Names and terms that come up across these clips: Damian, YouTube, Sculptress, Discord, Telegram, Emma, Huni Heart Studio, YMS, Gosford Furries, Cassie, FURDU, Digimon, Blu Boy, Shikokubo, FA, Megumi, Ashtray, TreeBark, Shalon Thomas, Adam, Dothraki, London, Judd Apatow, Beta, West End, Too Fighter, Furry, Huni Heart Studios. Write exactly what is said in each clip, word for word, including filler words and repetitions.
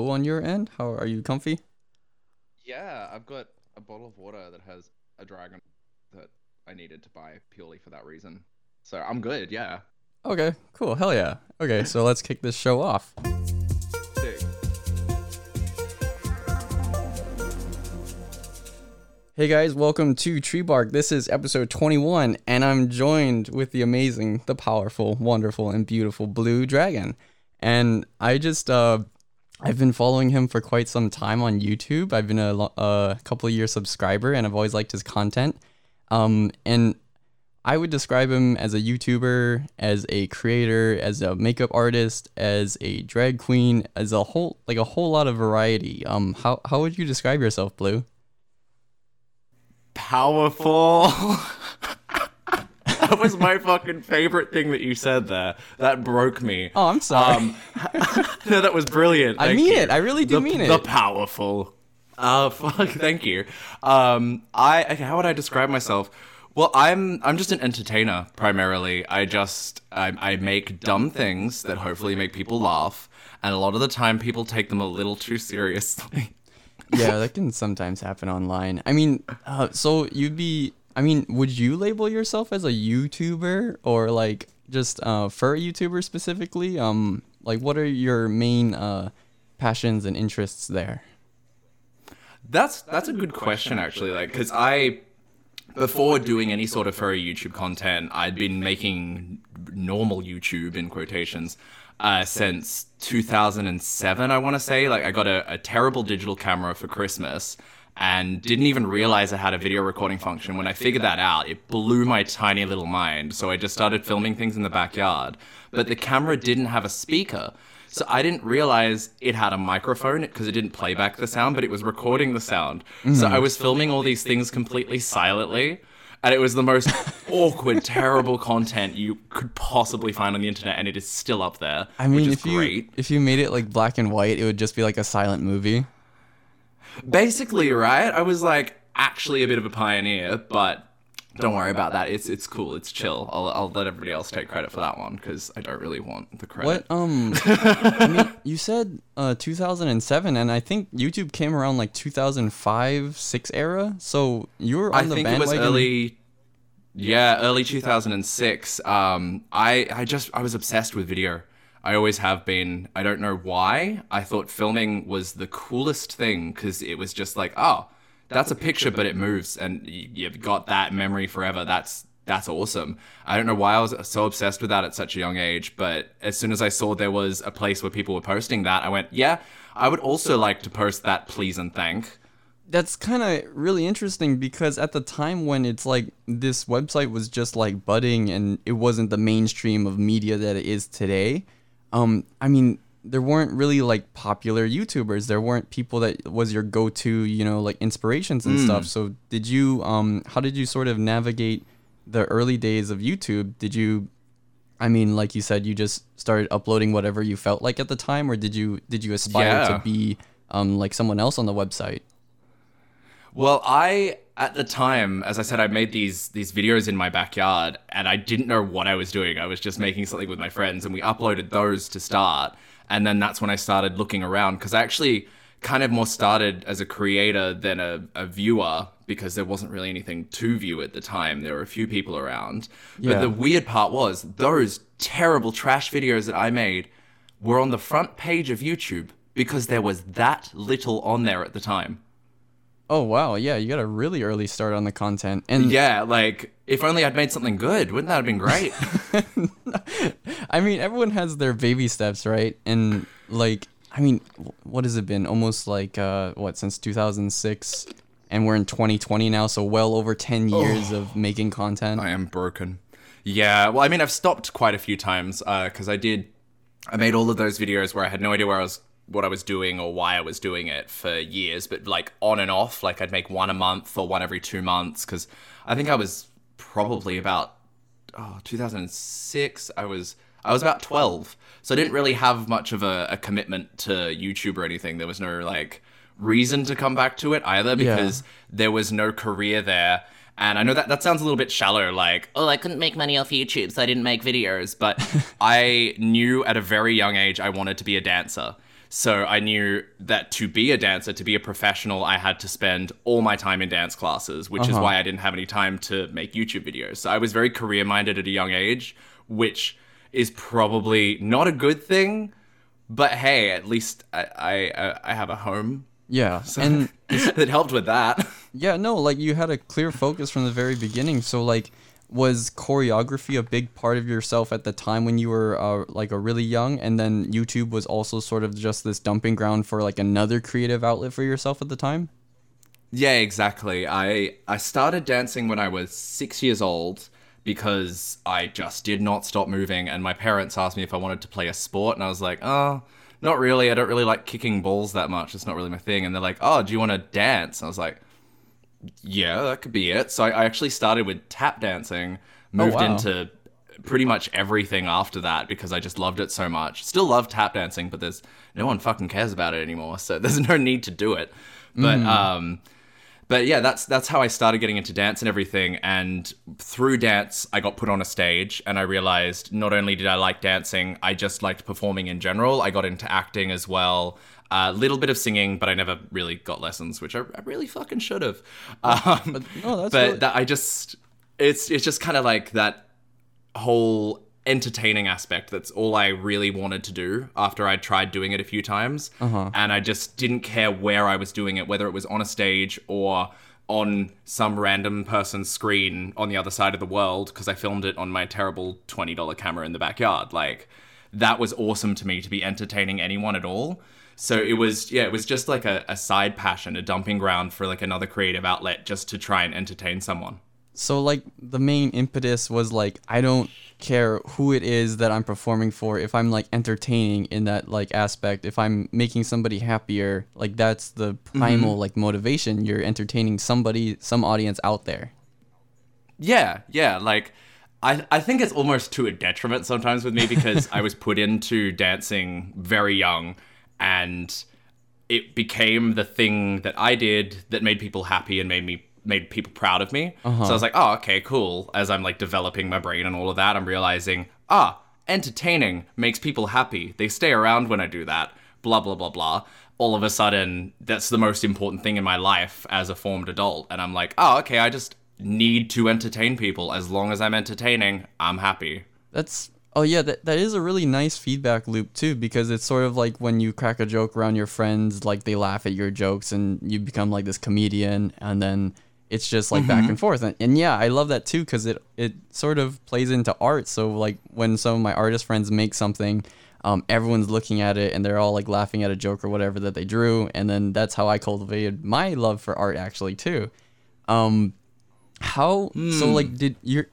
cool on your end? How are you comfy? Yeah, I've got a bottle of water that has a dragon that I needed to buy purely for that reason. So I'm good, yeah. Okay, cool. Hell yeah. Okay, so let's kick this show off. Sick. Hey guys, welcome to TreeBark. This is episode twenty-one, and I'm joined with the amazing, the powerful, wonderful, and beautiful Blu Dragon. And I just, uh, I've been following him for quite some time on YouTube. I've been a, a couple of year subscriber, and I've always liked his content. Um, and I would describe him as a YouTuber, as a creator, as a makeup artist, as a drag queen, as a whole, like a whole lot of variety. Um, how how would you describe yourself, Blu? Powerful. That was my fucking favorite thing that you said there. That broke me. Oh, I'm sorry. Um, no, that was brilliant. Thank I mean you. it. I really do the, mean it. The powerful. Uh, fuck. Thank you. Um, I. Okay, how would I describe myself? Well, I'm I'm just an entertainer primarily. I just I, I make dumb things that hopefully make people laugh, and a lot of the time people take them a little too seriously. Yeah, that can sometimes happen online. I mean, uh, so you'd be, I mean, would you label yourself as a YouTuber or like just uh, for a YouTuber specifically? Um, like what are your main uh, passions and interests there? That's that's a good question, actually, like, because I, before doing any sort of furry YouTube content, I'd been making normal YouTube in quotations. Uh, since two thousand seven, I want to say. Like, I got a, a terrible digital camera for Christmas and didn't even realize I had a video recording function. When I figured that out, it blew my tiny little mind. So I just started filming things in the backyard. But the camera didn't have a speaker. So I didn't realize it had a microphone because it didn't play back the sound, but it was recording the sound. Mm. So I was filming all these things completely silently. And it was the most awkward, terrible content you could possibly find on the internet, and it is still up there. I mean, which is if you great. if you made it like black and white, it would just be like a silent movie. Basically, right? I was like actually a bit of a pioneer, but don't worry about that. It's it's cool. It's chill. I'll I'll let everybody else take credit for that one because I don't really want the credit. What um? I mean, you said uh two thousand seven, and I think YouTube came around like two thousand five, six era. So you were on I the think bandwagon. It was early. Yeah, early two thousand six. Um, I I just I was obsessed with video. I always have been. I don't know why. I thought filming was the coolest thing because it was just like, oh, that's a picture, but it moves, and you've got that memory forever. That's that's awesome. I don't know why I was so obsessed with that at such a young age, but as soon as I saw there was a place where people were posting that, I went, yeah, I would also like to post that, please and thank. That's kind of really interesting because at the time when it's like this website was just like budding and it wasn't the mainstream of media that it is today, um, I mean, there weren't really like popular YouTubers. There weren't people that was your go-to, you know, like inspirations and mm. stuff. So did you, um, how did you sort of navigate the early days of YouTube? Did you, I mean, like you said, you just started uploading whatever you felt like at the time, or did you, did you aspire yeah. to be, um, like someone else on the website? Well, I, at the time, as I said, I made these these videos in my backyard and I didn't know what I was doing. I was just making something with my friends and we uploaded those to start. And then that's when I started looking around because I actually kind of more started as a creator than a, a viewer because there wasn't really anything to view at the time. There were a few people around. Yeah. But the weird part was those terrible trash videos that I made were on the front page of YouTube because there was that little on there at the time. Oh, wow. Yeah, you got a really early start on the content. And yeah, like, if only I'd made something good, wouldn't that have been great? I mean, everyone has their baby steps, right? And, like, I mean, what has it been? Almost, like, uh, what, since two thousand six? And we're in twenty twenty now, so well over ten years oh, of making content. I am broken. Yeah, well, I mean, I've stopped quite a few times because uh, I did... I made all of those videos where I had no idea where I was... what I was doing or why I was doing it for years, but like on and off, like I'd make one a month or one every two months. Cause I think I was probably about, oh, two thousand six. I was, I was about twelve. So I didn't really have much of a, a commitment to YouTube or anything. There was no like reason to come back to it either because yeah. there was no career there. And I know that that sounds a little bit shallow, like, oh, I couldn't make money off YouTube, so I didn't make videos. But I knew at a very young age, I wanted to be a dancer. So I knew that to be a dancer, to be a professional, I had to spend all my time in dance classes, which uh-huh. is why I didn't have any time to make YouTube videos. So I was very career-minded at a young age, which is probably not a good thing, but hey, at least I I, I have a home. Yeah, so and it helped with that. Yeah, no, like you had a clear focus from the very beginning. So like, was choreography a big part of yourself at the time when you were uh, like a really young, and then YouTube was also sort of just this dumping ground for like another creative outlet for yourself at the time? Yeah, exactly. I I started dancing when I was six years old because I just did not stop moving, and my parents asked me if I wanted to play a sport, and I was like, oh, not really. I don't really like kicking balls that much. It's not really my thing. And they're like, oh, do you want to dance? And I was like, yeah, that could be it. So I actually started with tap dancing, moved oh, wow. into pretty much everything after that because I just loved it so much. Still love tap dancing, but there's no one fucking cares about it anymore. So there's no need to do it. But mm. um, but yeah, that's that's how I started getting into dance and everything. And through dance, I got put on a stage and I realized not only did I like dancing, I just liked performing in general. I got into acting as well. A uh, little bit of singing, but I never really got lessons, which I, I really fucking should have. Um, but no, that's but really- that I just, it's it's just kind of like that whole entertaining aspect. That's all I really wanted to do after I tried doing it a few times. Uh-huh. And I just didn't care where I was doing it, whether it was on a stage or on some random person's screen on the other side of the world, because I filmed it on my terrible twenty dollars camera in the backyard. Like, that was awesome to me, to be entertaining anyone at all. So it was, yeah, it was just like a, a side passion, a dumping ground for like another creative outlet just to try and entertain someone. So like the main impetus was like, I don't care who it is that I'm performing for. If I'm like entertaining in that like aspect, if I'm making somebody happier, like that's the primal mm-hmm. like motivation. You're entertaining somebody, some audience out there. Yeah, yeah, like... I, I think it's almost to a detriment sometimes with me because I was put into dancing very young and it became the thing that I did that made people happy and made me made people proud of me. Uh-huh. So I was like, oh, okay, cool. As I'm like developing my brain and all of that, I'm realizing, ah, entertaining makes people happy. They stay around when I do that, blah, blah, blah, blah. All of a sudden, that's the most important thing in my life as a formed adult. And I'm like, oh, okay, I just... need to entertain people. As long as I'm entertaining, I'm happy. That's oh yeah that that is a really nice feedback loop too, because it's sort of like when you crack a joke around your friends, like they laugh at your jokes and you become like this comedian, and then it's just like mm-hmm. back and forth and, and yeah I love that too, because it it sort of plays into art. So like when some of my artist friends make something, um everyone's looking at it and they're all like laughing at a joke or whatever that they drew, and then that's how I cultivated my love for art actually too. um How mm. so? Like, did your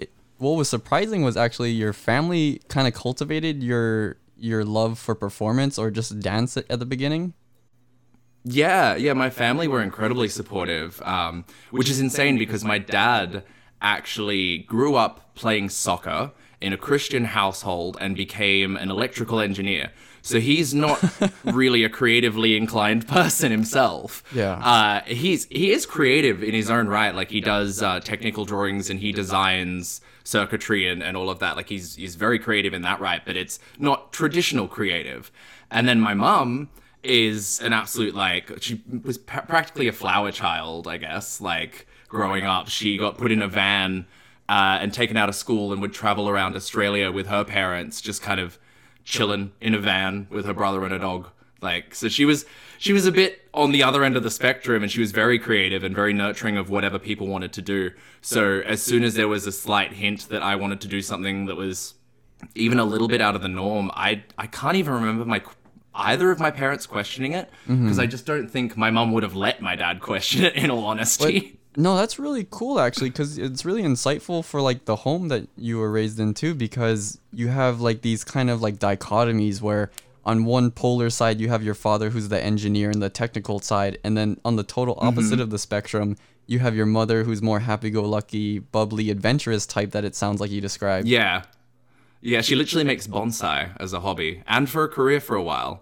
what was surprising was actually your family kind of cultivated your your love for performance or just dance at the beginning. Yeah, yeah, my family were incredibly supportive, um, which is insane because my dad actually grew up playing soccer in a Christian household and became an electrical engineer. So he's not really a creatively inclined person himself. Yeah. Uh, he's he is creative in his own right. Like he does uh, technical drawings and he designs circuitry and, and all of that. Like he's he's very creative in that right, but it's not traditional creative. And then my mom is an absolute like she was p- practically a flower child, I guess. Like growing up, she got put in a van uh, and taken out of school and would travel around Australia with her parents, just kind of chilling in a van with her brother and a dog. Like, so she was she was a bit on the other end of the spectrum, and she was very creative and very nurturing of whatever people wanted to do. So as soon as there was a slight hint that I wanted to do something that was even a little bit out of the norm, I I can't even remember my either of my parents questioning it, because mm-hmm. I just don't think my mum would have let my dad question it, in all honesty. But, no, that's really cool actually, because it's really insightful for like the home that you were raised in too, because you have like these kind of like dichotomies where on one polar side you have your father who's the engineer and the technical side, and then on the total opposite mm-hmm. of the spectrum you have your mother who's more happy-go-lucky, bubbly, adventurous type that it sounds like you described. Yeah, yeah, she literally makes bonsai as a hobby and for a career for a while.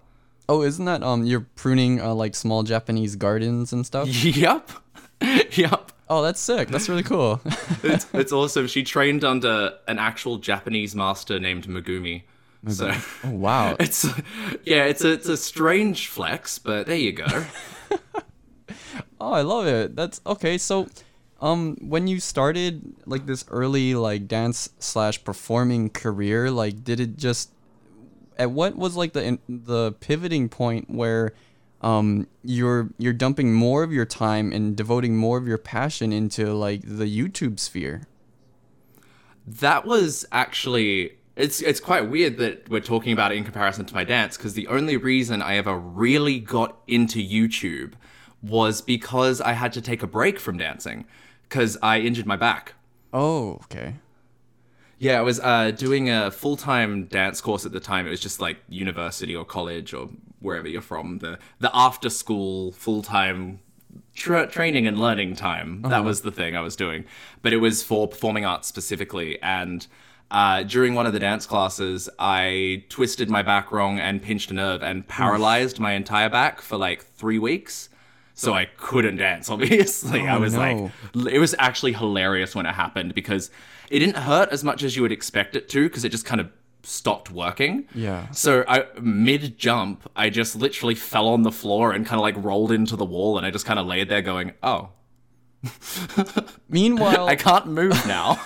Oh, isn't that um you're pruning uh, like small Japanese gardens and stuff? Yep. Yep. Oh, that's sick. That's really cool. it's, it's awesome. She trained under an actual Japanese master named Megumi, Maybe. So, oh, wow, it's yeah, it's a, it's a strange flex, but there you go. Oh, I love it. That's okay. So, um, when you started like this early like dance slash performing career, like did it just at what was like the in, the pivoting point where, um, you're you're dumping more of your time and devoting more of your passion into like the YouTube sphere? That was actually. It's it's quite weird that we're talking about it in comparison to my dance, because the only reason I ever really got into YouTube was because I had to take a break from dancing because I injured my back. Oh, okay. Yeah, I was uh, doing a full-time dance course at the time. It was just like university or college or wherever you're from. The, the after-school full-time tra- training and learning time. Uh-huh. That was the thing I was doing. But it was for performing arts specifically, and... Uh, during one of the dance classes, I twisted my back wrong and pinched a nerve and paralyzed my entire back for like three weeks. So I couldn't dance, obviously. Oh, I was no. like, it was actually hilarious when it happened because it didn't hurt as much as you would expect it to because it just kind of stopped working. Yeah. So I mid jump, I just literally fell on the floor and kind of like rolled into the wall, and I just kind of laid there going, oh. Meanwhile, I can't move now.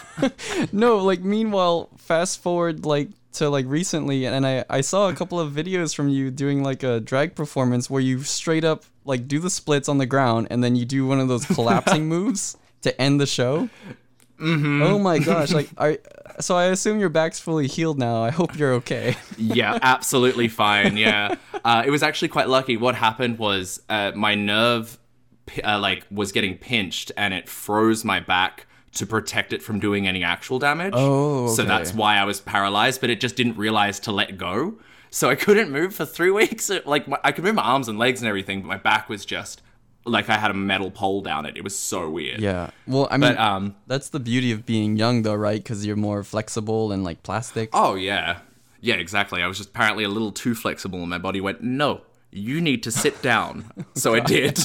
No, like meanwhile, fast forward like to like recently, and I I saw a couple of videos from you doing like a drag performance where you straight up like do the splits on the ground and then you do one of those collapsing moves to end the show. Mm-hmm. Oh my gosh! Like, I so I assume your back's fully healed now. I hope you're okay. Yeah, absolutely fine. Yeah, uh, it was actually quite lucky. What happened was uh, my nerve. Uh, like was getting pinched and it froze my back to protect it from doing any actual damage. Oh, okay. So that's why I was paralyzed, but it just didn't realize to let go. So I couldn't move for three weeks. It, like my, I could move my arms and legs and everything, but my back was just like I had a metal pole down it. It was so weird. Yeah. Well, I mean, but, um, that's the beauty of being young though, right? Because you're more flexible and like plastic. Oh yeah. Yeah, exactly. I was just apparently a little too flexible and my body went, no, you need to sit down. So I did.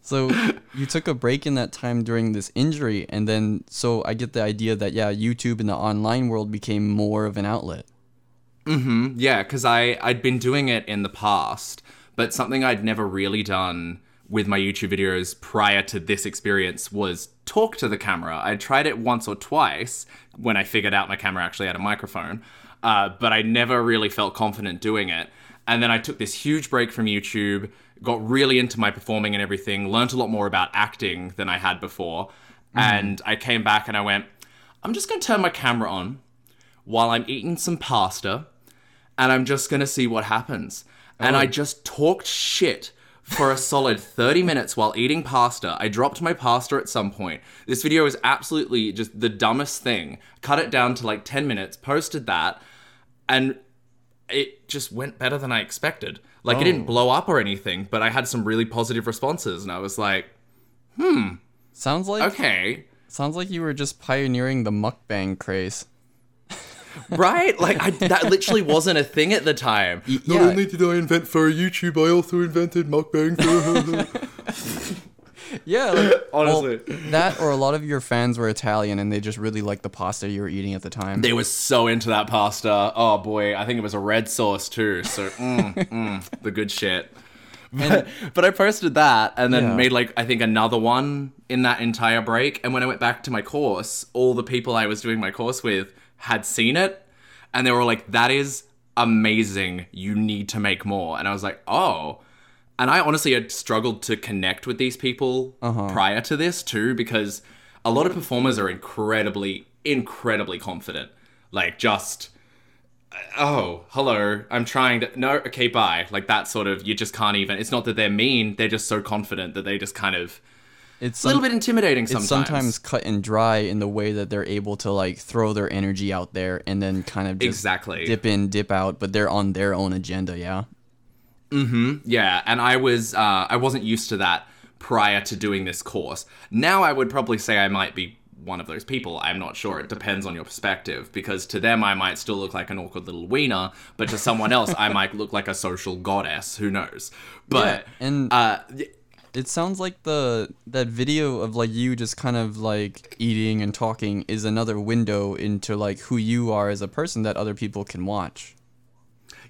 So you took a break in that time during this injury, and then so I get the idea that, yeah, YouTube and the online world became more of an outlet. Mm-hmm. Yeah, because I'd been doing it in the past, but something I'd never really done with my YouTube videos prior to this experience was talk to the camera. I tried it once or twice when I figured out my camera actually had a microphone, uh, but I never really felt confident doing it. And then I took this huge break from YouTube, got really into my performing and everything, learned a lot more about acting than I had before. Mm. And I came back and I went, I'm just going to turn my camera on while I'm eating some pasta and I'm just going to see what happens. Oh. And I just talked shit for a solid thirty minutes while eating pasta. I dropped my pasta at some point. This video is absolutely just the dumbest thing. Cut it down to like ten minutes, posted that, and... it just went better than I expected. Like, oh. It didn't blow up or anything, but I had some really positive responses, and I was like, hmm. Sounds like... Okay. Sounds like you were just pioneering the mukbang craze. Right? Like, I, that literally wasn't a thing at the time. Y- yeah. Not only did I invent for YouTube, I also invented mukbang for... Yeah. Like, honestly. Well, that or a lot of your fans were Italian and they just really liked the pasta you were eating at the time. They were so into that pasta. Oh boy. I think it was a red sauce too. So mm, mm, the good shit. But, and, but I posted that and then yeah. made like, I think another one in that entire break. And when I went back to my course, all the people I was doing my course with had seen it. And they were like, that is amazing. You need to make more. And I was like, oh. And I honestly had struggled to connect with these people uh-huh. prior to this too, because a lot of performers are incredibly, incredibly confident. Like just, oh, hello, I'm trying to, no, okay, bye. Like that sort of, you just can't even, it's not that they're mean, they're just so confident that they just kind of, it's some, a little bit intimidating sometimes. It's sometimes cut and dry in the way that they're able to like throw their energy out there and then kind of just exactly. dip in, dip out, but they're on their own agenda, yeah? Mm-hmm. Yeah, and I was uh, I wasn't used to that prior to doing this course. Now I would probably say I might be one of those people. I'm not sure. It depends on your perspective, because to them I might still look like an awkward little wiener, but to someone else I might look like a social goddess. Who knows? But yeah, and uh, It sounds like the that video of like you just kind of like eating and talking is another window into like who you are as a person that other people can watch.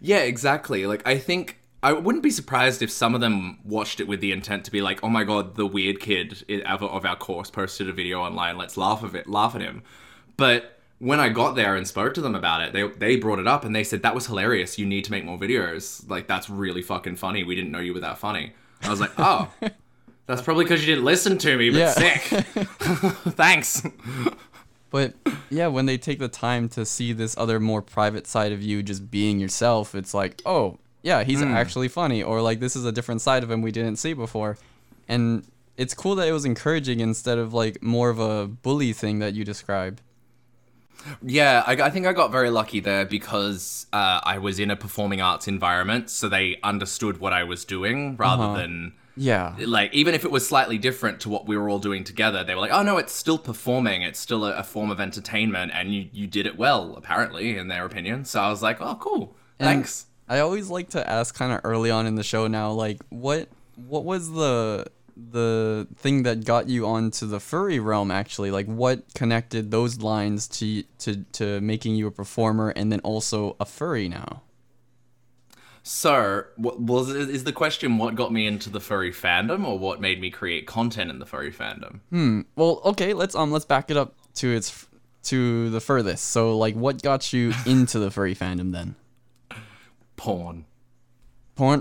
Yeah, exactly. Like I think I wouldn't be surprised if some of them watched it with the intent to be like, "Oh my god, the weird kid of our course posted a video online. Let's laugh of it, laugh at him." But when I got there and spoke to them about it, they they brought it up and they said, "That was hilarious. You need to make more videos. Like that's really fucking funny. We didn't know you were that funny." I was like, "Oh, that's probably because you didn't listen to me." But yeah. Sick. Thanks. But yeah, when they take the time to see this other more private side of you, just being yourself, it's like, oh. Yeah, he's mm. actually funny, or like this is a different side of him we didn't see before. And it's cool that it was encouraging instead of like more of a bully thing that you described. Yeah, I, I think I got very lucky there because uh, I was in a performing arts environment, so they understood what I was doing rather uh-huh. than... Yeah. Like, even if it was slightly different to what we were all doing together, they were like, oh, no, it's still performing. It's still a, a form of entertainment, and you, you did it well, apparently, in their opinion. So I was like, oh, cool. Thanks. And- I always like to ask kind of early on in the show now, like, what what was the the thing that got you onto the furry realm, actually? Like, what connected those lines to to, to making you a performer and then also a furry now? So, what was, is the question what got me into the furry fandom or what made me create content in the furry fandom? Hmm. Well, okay, let's um let's back it up to its to the furthest. So, like, what got you into the furry fandom then? Porn. Porn?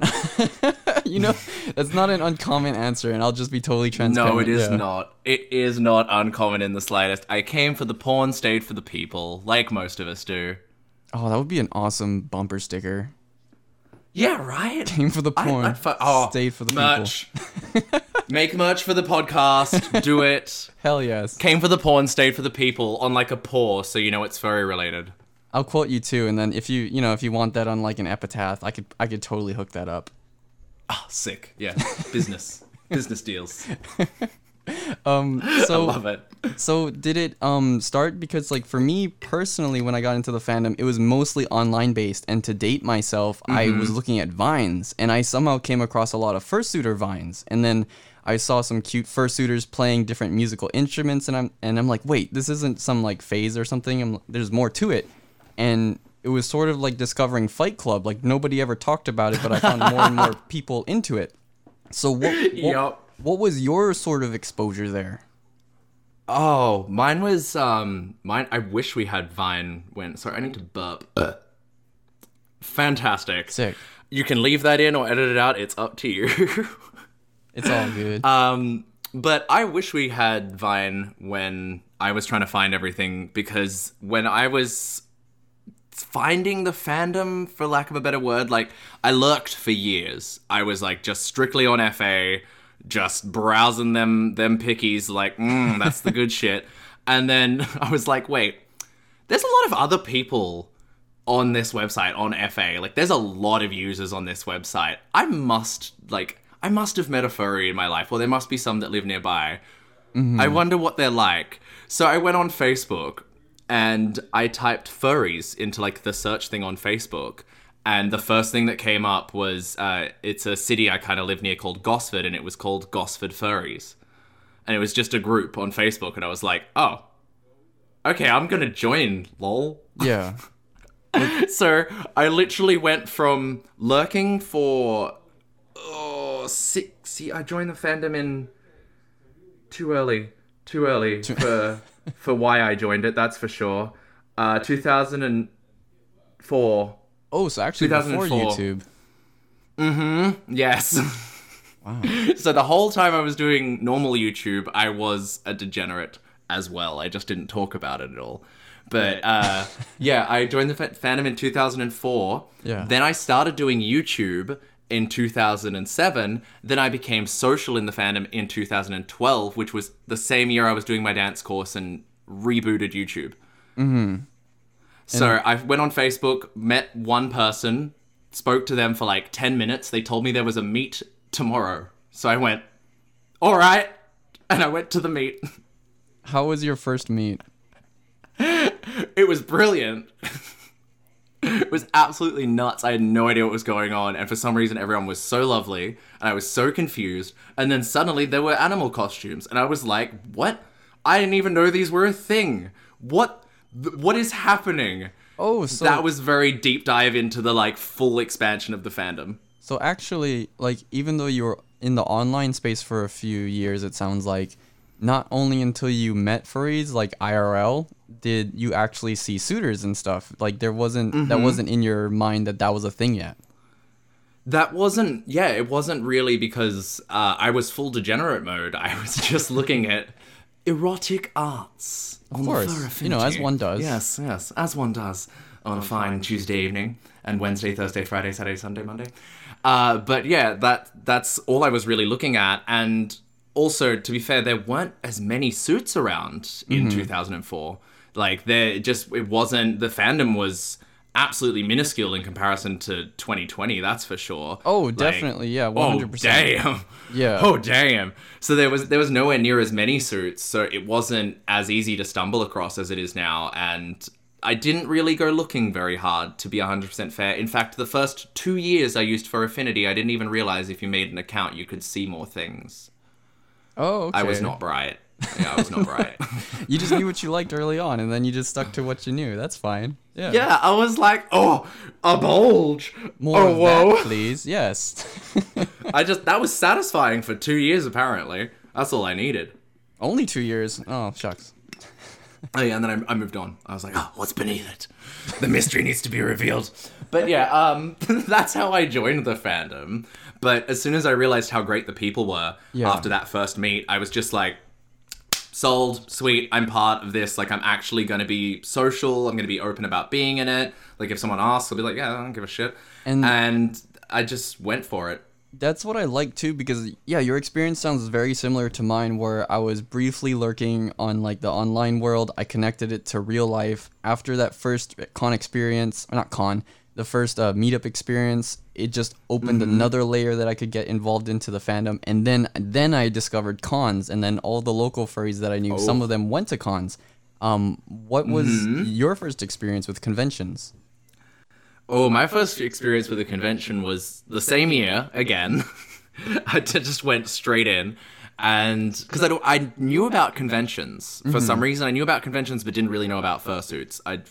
You know, that's not an uncommon answer, and I'll just be totally transparent. No, it is yeah. not. It is not uncommon in the slightest. I came for the porn, stayed for the people, like most of us do. Oh, that would be an awesome bumper sticker. Yeah, right? Came for the porn, I, I, for, oh, stayed for the merch. People. Make merch for the podcast, do it. Hell yes. Came for the porn, stayed for the people, on like a paw, so you know it's furry related. I'll quote you too, and then if you you know if you want that on like an epitaph, I could I could totally hook that up. Ah, oh, sick. Yeah, business business deals. um, so, I love it. So did it um start because like for me personally, when I got into the fandom, it was mostly online based, and to date myself, mm-hmm. I was looking at Vines, and I somehow came across a lot of fursuiter Vines, and then I saw some cute fursuiters playing different musical instruments, and I'm and I'm like, wait, this isn't some like phase or something. I'm, there's more to it. And it was sort of like discovering Fight Club. Like, nobody ever talked about it, but I found more and more people into it. So what what, yep. what was your sort of exposure there? Oh, mine was... um, mine. I wish we had Vine when... Sorry, I need to burp. Uh. Fantastic. Sick. You can leave that in or edit it out. It's up to you. It's all good. Um, but I wish we had Vine when I was trying to find everything, because when I was... finding the fandom, for lack of a better word, like I lurked for years. I was like just strictly on F A, just browsing them them pickies like mm, that's the good shit. And then I was like, wait, there's a lot of other people on this website, on F A, like there's a lot of users on this website. I must like I must have met a furry in my life, or there must be some that live nearby. Mm-hmm. I wonder what they're like. So I went on Facebook and I typed furries into, like, the search thing on Facebook. And the first thing that came up was, uh, it's a city I kind of live near called Gosford, and it was called Gosford Furries. And it was just a group on Facebook, and I was like, oh, okay, I'm going to join, lol. Yeah. So I literally went from lurking for, oh, six... See, I joined the fandom in too early. Too early for... for why I joined it, that's for sure. Uh, two thousand four. Oh, so actually before YouTube. Mm-hmm. Yes. Wow. So the whole time I was doing normal YouTube, I was a degenerate as well. I just didn't talk about it at all. But uh, yeah, I joined the fandom in two thousand four. Yeah. Then I started doing YouTube in two thousand seven, then I became social in the fandom in two thousand twelve, which was the same year I was doing my dance course and rebooted YouTube. Mm-hmm. So and- I went on Facebook, met one person, spoke to them for like ten minutes. They told me there was a meet tomorrow. So I went, all right. And I went to the meet. How was your first meet? It was brilliant. It was absolutely nuts. I had no idea what was going on. And for some reason, everyone was so lovely. And I was so confused. And then suddenly there were animal costumes. And I was like, what? I didn't even know these were a thing. What? What is happening? Oh, so that was very deep dive into the like full expansion of the fandom. So actually, like, even though you were in the online space for a few years, it sounds like not only until you met furries, like I R L, did you actually see suitors and stuff. Like, there wasn't, mm-hmm. that wasn't in your mind that that was a thing yet. That wasn't, yeah, it wasn't really, because uh, I was full degenerate mode. I was just looking at erotic arts. Of course, you know, as one does. Yes, yes, as one does on a fine Tuesday evening and Wednesday, Thursday, Friday, Saturday, Sunday, Monday. Uh, but yeah, that that's all I was really looking at. And also, to be fair, there weren't as many suits around in mm-hmm. two thousand four. Like, there just, it wasn't, the fandom was absolutely minuscule in comparison to twenty twenty, that's for sure. Oh, definitely, like, yeah, one hundred percent. Oh, damn. Yeah. Oh, damn. So there was there was nowhere near as many suits, so it wasn't as easy to stumble across as it is now, and I didn't really go looking very hard, to be one hundred percent fair. In fact, the first two years I used for Affinity, I didn't even realize if you made an account you could see more things. Oh, okay. I was not bright. Yeah, I was not right. You just knew what you liked early on, and then you just stuck to what you knew. That's fine. Yeah. Yeah, I was like, oh, a bulge. More oh, of whoa. That, please. Yes. I just, that was satisfying for two years, apparently. That's all I needed. Only two years? Oh, shucks. Oh, yeah, and then I, I moved on. I was like, oh, what's beneath it? The mystery needs to be revealed. But yeah, um, that's how I joined the fandom. But as soon as I realized how great the people were yeah. after that first meet, I was just like, sold, sweet, I'm part of this, like, I'm actually going to be social, I'm going to be open about being in it, like, if someone asks, I'll be like, yeah, I don't give a shit, and, and I just went for it. That's what I like, too, because, yeah, your experience sounds very similar to mine, where I was briefly lurking on, like, the online world, I connected it to real life, after that first con experience, or not con, the first uh, meetup experience, it just opened mm-hmm. another layer that I could get involved into the fandom. And then then I discovered cons, and then all the local furries that I knew, oh. some of them went to cons. Um, what was mm-hmm. your first experience with conventions? Oh, my first experience with a convention was the same year, again. I just went straight in. And because I, I knew about conventions. For mm-hmm. some reason, I knew about conventions, but didn't really know about fursuits. I'd...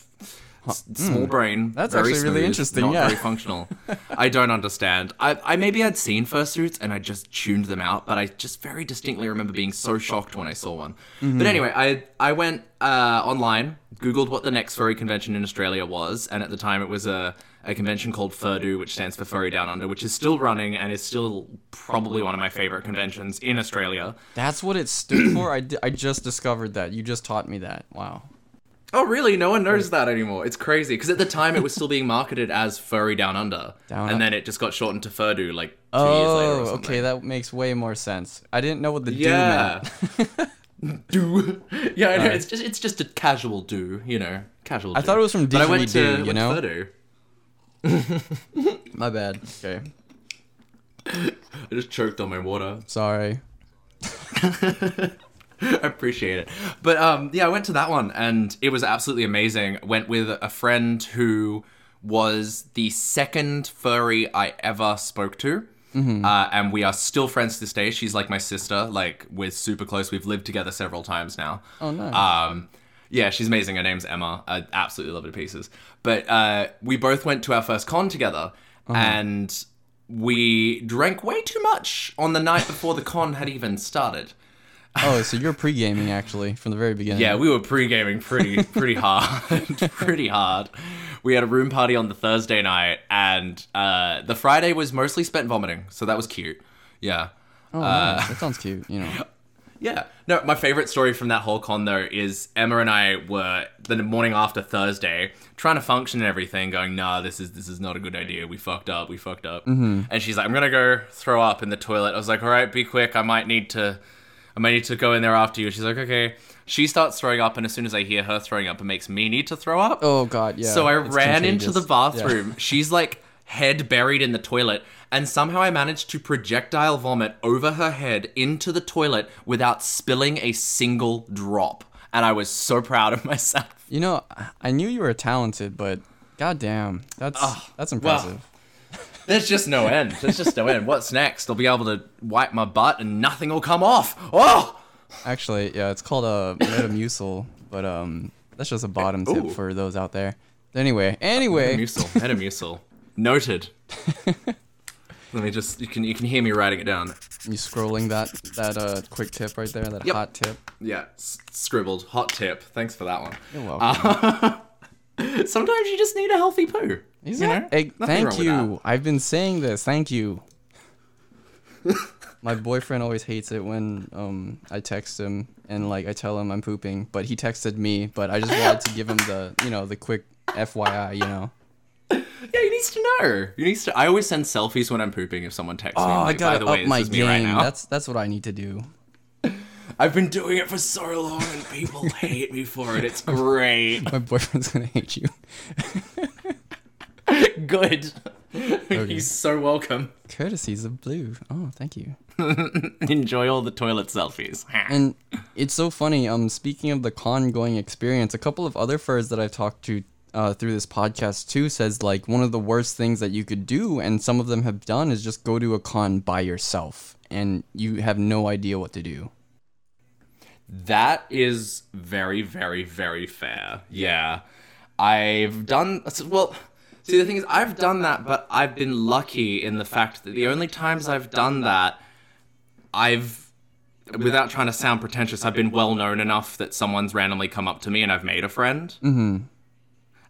Small mm. brain. That's very actually smooth, really interesting. Not yeah. very functional. I don't understand. I, I maybe I'd seen fursuits and I just tuned them out, but I just very distinctly remember being so shocked when I saw one. Mm-hmm. But anyway, I I went uh, online, Googled what the next furry convention in Australia was, and at the time it was a, a convention called FURDU, which stands for Furry Down Under, which is still running and is still probably one of my favorite conventions in Australia. That's what it stood for? I, d- I just discovered that. You just taught me that. Wow. Oh, really? No one knows that anymore. It's crazy. Because at the time, it was still being marketed as Furry Down Under. Down and up. Then it just got shortened to FURDU, like, two oh, years later or something. Okay, that makes way more sense. I didn't know what the yeah. do meant. Do. Yeah, I know. Right. It's, just, it's just a casual do, you know. Casual do. I thought it was from Digimon. But I went to, do, you know? FURDU. My bad. Okay. I just choked on my water. Sorry. I appreciate it. But um, yeah, I went to that one and it was absolutely amazing. Went with a friend who was the second furry I ever spoke to. Mm-hmm. Uh, and we are still friends to this day. She's like my sister. Like, we're super close. We've lived together several times now. Oh, nice. Um, yeah, she's amazing. Her name's Emma. I absolutely love her to pieces. But uh, we both went to our first con together uh-huh. and we drank way too much on the night before the con had even started. Oh, so you're pre-gaming, actually, from the very beginning. Yeah, we were pre-gaming pretty pretty hard. pretty hard. We had a room party on the Thursday night, and uh, the Friday was mostly spent vomiting, so that was cute. Yeah. Oh, uh, nice. That sounds cute, you know. Yeah. No, my favorite story from that whole con, though, is Emma and I were, the morning after Thursday, trying to function and everything, going, nah, this is this is not a good idea. We fucked up. We fucked up. Mm-hmm. And she's like, I'm going to go throw up in the toilet. I was like, all right, be quick. I might need to... I might need to go in there after you. She's like, okay. She starts throwing up, and as soon as I hear her throwing up, it makes me need to throw up. Oh, God, yeah. So I it's ran contagious. Into the bathroom. Yeah. She's, like, head buried in the toilet, and somehow I managed to projectile vomit over her head into the toilet without spilling a single drop. And I was so proud of myself. You know, I knew you were talented, but God damn. That's oh, that's impressive. Well, there's just no end. There's just no end. What's next? I'll be able to wipe my butt and nothing will come off. Oh! Actually, yeah, it's called a Metamucil, but um, that's just a bottom Ooh. tip for those out there. Anyway, anyway. Metamucil, Metamucil. Noted. Let me just, you can you can hear me writing it down. You scrolling that that uh quick tip right there, that yep. hot tip? Yeah, s- scribbled, hot tip. Thanks for that one. You're welcome. Uh, sometimes you just need a healthy poo. Is you know? Egg- Thank you. I've been saying this. Thank you. My boyfriend always hates it when um I text him and like I tell him I'm pooping, but he texted me, but I just wanted to give him the, you know, the quick F Y I, you know. Yeah, he needs to know. He needs to. I always send selfies when I'm pooping if someone texts oh, me. Oh, like, I gotta by the way, up my game. Right now. That's that's what I need to do. I've been doing it for so long, and people hate me for it. It's great. My boyfriend's gonna hate you. Good. Okay. He's so welcome. Courtesies of Blue. Oh, thank you. Enjoy all the toilet selfies. And it's so funny. Um, speaking of the con-going experience, a couple of other furs that I've talked to. Uh, through this podcast too says like one of the worst things that you could do, and some of them have done, is just go to a con by yourself and you have no idea what to do. That is very, very, very fair. Yeah. I've done, well, see the thing is I've done that, but I've been lucky in the fact that the only times I've done that, I've, without trying to sound pretentious, I've been well known enough that someone's randomly come up to me and I've made a friend. Mm-hmm.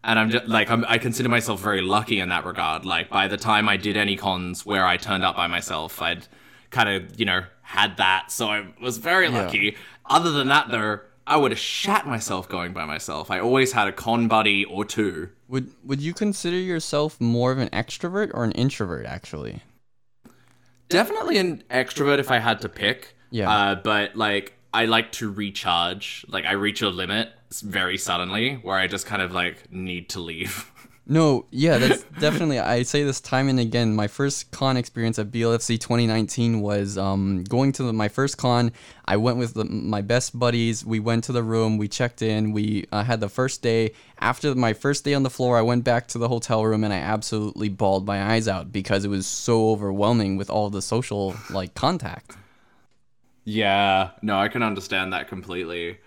And I'm just, like, I'm, I consider myself very lucky in that regard. Like, by the time I did any cons where I turned up by myself, I'd kind of, you know, had that. So I was very lucky. Yeah. Other than that, though, I would have shat myself going by myself. I always had a con buddy or two. Would Would you consider yourself more of an extrovert or an introvert, actually? Definitely an extrovert if I had to pick. Yeah. Uh, but, like, I like to recharge. Like, I reach a limit very suddenly where I just kind of like need to leave. No, yeah, that's definitely, I say this time and again, my first con experience at B L F C twenty nineteen was um going to the, my first con. I went with the, my best buddies. We went to the room, we checked in, we uh, had the first day. After my first day on the floor, I went back to the hotel room and I absolutely bawled my eyes out because it was so overwhelming with all the social like contact. Yeah, no, I can understand that completely.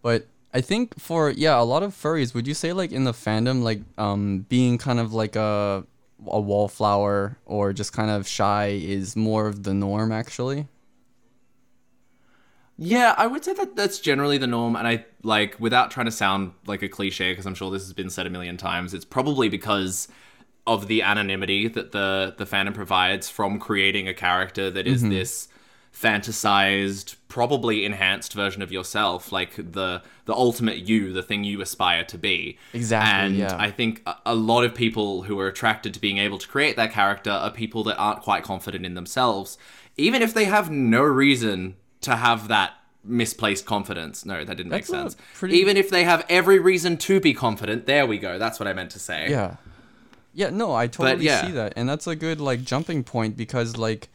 But I think for, yeah, a lot of furries, would you say, like, in the fandom, like, um, being kind of like a a wallflower or just kind of shy is more of the norm, actually? Yeah, I would say that that's generally the norm, and I, like, without trying to sound like a cliche, because I'm sure this has been said a million times, it's probably because of the anonymity that the, the fandom provides from creating a character that is mm-hmm. this fantasized, probably enhanced version of yourself, like the the ultimate you, the thing you aspire to be. Exactly. And yeah. I think a, a lot of people who are attracted to being able to create that character are people that aren't quite confident in themselves, even if they have no reason to have that misplaced confidence. No, that didn't that's make sense. Pretty... Even if they have every reason to be confident, there we go. That's what I meant to say. Yeah. Yeah, no, I totally but, yeah. see that. And that's a good like jumping point because like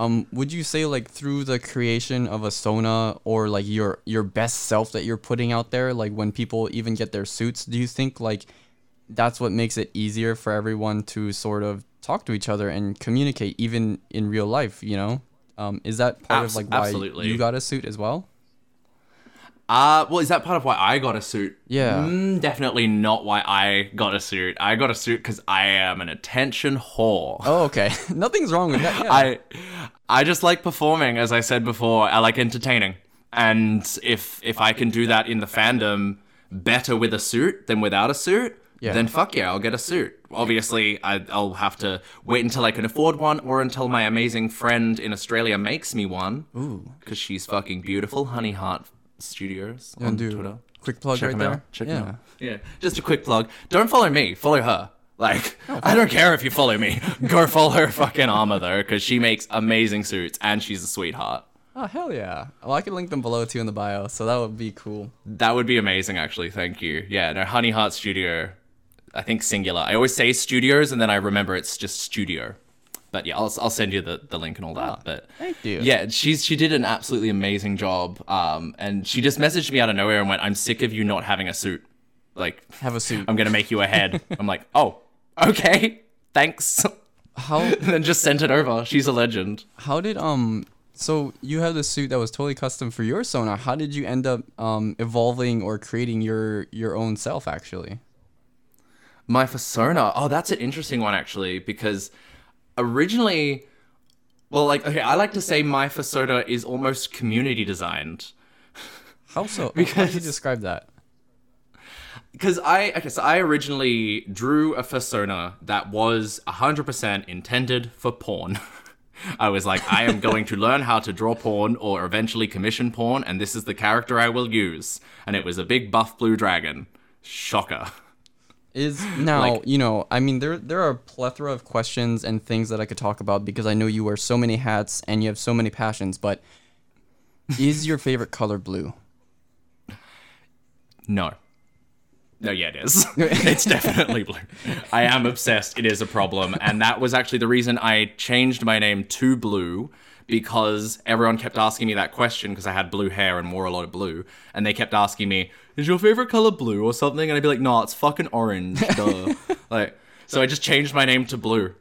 Um, would you say like through the creation of a Sona or like your your best self that you're putting out there, like when people even get their suits, do you think like that's what makes it easier for everyone to sort of talk to each other and communicate even in real life, you know? Um, is that part Abs- of like why absolutely. you got a suit as well? Uh, well, is that part of why I got a suit? Yeah. Mm, definitely not why I got a suit. I got a suit because I am an attention whore. Oh, okay. Nothing's wrong with that. Yeah. I I just like performing, as I said before. I like entertaining. And if if I can do that in the fandom better with a suit than without a suit, yeah. then fuck yeah, I'll get a suit. Obviously, I, I'll have to wait until I can afford one or until my amazing friend in Australia makes me one. Ooh. Because she's fucking beautiful. Huni Heart Studios yeah, on dude. Twitter. Quick plug Check right there. Out. Check yeah. Out. Yeah. Just a quick plug. Don't follow me. Follow her. Like, oh, I don't care if you follow me. Go follow her fucking armor, though, because she makes amazing suits, and she's a sweetheart. Oh, hell yeah. Well, I can link them below, too, in the bio, so that would be cool. That would be amazing, actually. Thank you. Yeah, no, Huni Heart Studio, I think singular. I always say studios, and then I remember it's just studio. But yeah, I'll I'll send you the, the link and all that. Oh, but thank you. Yeah, she's she did an absolutely amazing job. Um, and she just messaged me out of nowhere and went, "I'm sick of you not having a suit. like, have a suit. I'm going to make you a head. I'm like, oh, okay, thanks. How? And then just sent it over. She's a legend. How did, um, so you have this suit that was totally custom for your sonar. How did you end up um, evolving or creating your, your own self, actually? My persona. Oh, that's an interesting one, actually, because originally, well, like, okay, I like to say my persona is almost community designed. How so? Because, how would you describe that? Because I, okay, so I originally drew a persona that was one hundred percent intended for porn. I was like, I am going to learn how to draw porn or eventually commission porn, and this is the character I will use. And it was a big buff Blu Dragon. Shocker. Is now, like, you know, I mean, there there are a plethora of questions and things that I could talk about because I know you wear so many hats and you have so many passions, but is your favorite color blue? No. No, yeah, it is. It's definitely blue. I am obsessed. It is a problem. And that was actually the reason I changed my name to Blue, because everyone kept asking me that question because I had blue hair and wore a lot of blue. And they kept asking me, is your favorite color blue or something? And I'd be like, no, it's fucking orange. Duh. Like, so I just changed my name to Blue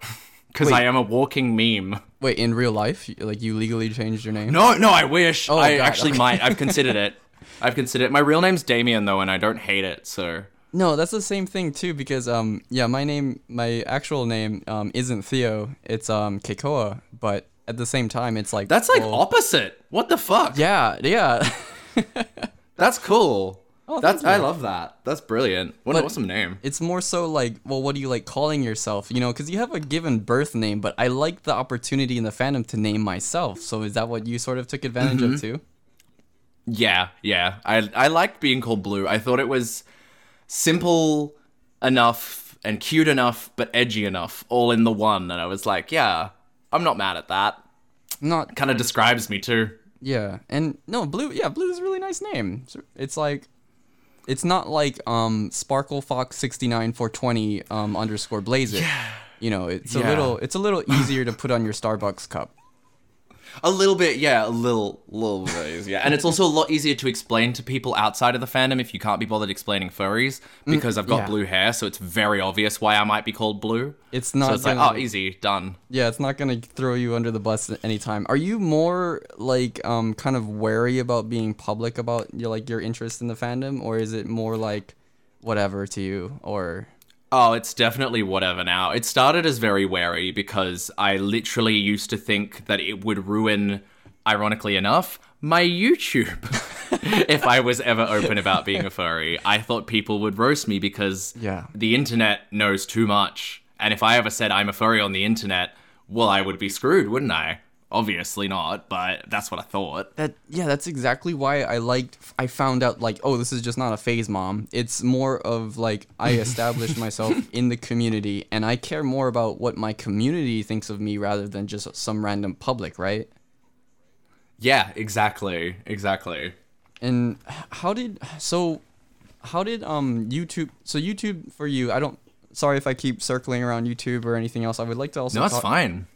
because I am a walking meme. Wait, in real life? Like, you legally changed your name? No, no, I wish. Oh, I God, actually okay. might. I've considered it. I've considered it. My real name's Damian, though, and I don't hate it, so... No, that's the same thing, too, because, um, yeah, my name, my actual name, um, isn't Theo, it's, um, Keikoa, but at the same time, it's like... That's, like, well, opposite! What the fuck? Yeah, yeah. That's cool. Oh, that's I love that. That's brilliant. What but an awesome name. It's more so, like, well, what do you like calling yourself, you know, because you have a given birth name, but I like the opportunity in the fandom to name myself, so is that what you sort of took advantage mm-hmm. of, too? Yeah, yeah. I I liked being called Blue. I thought it was simple enough and cute enough, but edgy enough, all in the one. And I was like, yeah, I'm not mad at that. Not kind of describes me too. Yeah, and no, Blue. Yeah, Blue is a really nice name. It's like, it's not like um Sparkle Fox six nine four two zero um underscore Blazer. Yeah. You know, it's yeah. a little it's a little easier to put on your Starbucks cup. A little bit, yeah, a little, little bit, yeah. And it's also a lot easier to explain to people outside of the fandom if you can't be bothered explaining furries, because I've got yeah. blue hair, so it's very obvious why I might be called Blue. It's not. So it's gonna, like, oh, easy, done. Yeah, it's not going to throw you under the bus at any time. Are you more, like, um, kind of wary about being public about your, like, your interest in the fandom, or is it more like whatever to you, or... Oh, it's definitely whatever now. It started as very wary because I literally used to think that it would ruin, ironically enough, my YouTube if I was ever open about being a furry. I thought people would roast me because yeah. the internet knows too much. And if I ever said I'm a furry on the internet, well, I would be screwed, wouldn't I? Obviously not, but that's what I thought. That yeah, that's exactly why I liked. I found out like, oh, this is just not a phase, mom. It's more of like I established myself in the community, and I care more about what my community thinks of me rather than just some random public, right? Yeah, exactly, exactly. And how did so? How did um YouTube? So YouTube for you, I don't. Sorry if I keep circling around YouTube or anything else. I would like to also. No, that's talk- fine.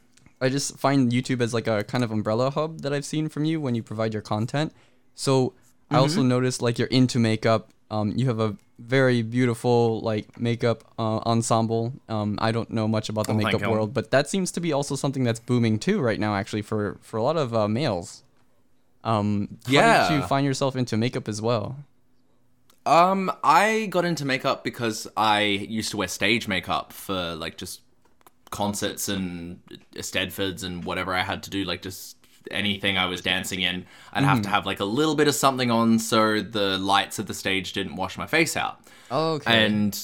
I just find YouTube as like a kind of umbrella hub that I've seen from you when you provide your content. So mm-hmm. I also noticed like you're into makeup. Um, you have a very beautiful like makeup uh, ensemble. Um, I don't know much about the oh, makeup world, but that seems to be also something that's booming too right now, actually, for, for a lot of uh, males. Um, how yeah. did you find yourself into makeup as well? Um, I got into makeup because I used to wear stage makeup for like just concerts and Stedfords and whatever I had to do, like just anything I was dancing in, I'd mm. have to have like a little bit of something on so the lights of the stage didn't wash my face out. Oh, okay. And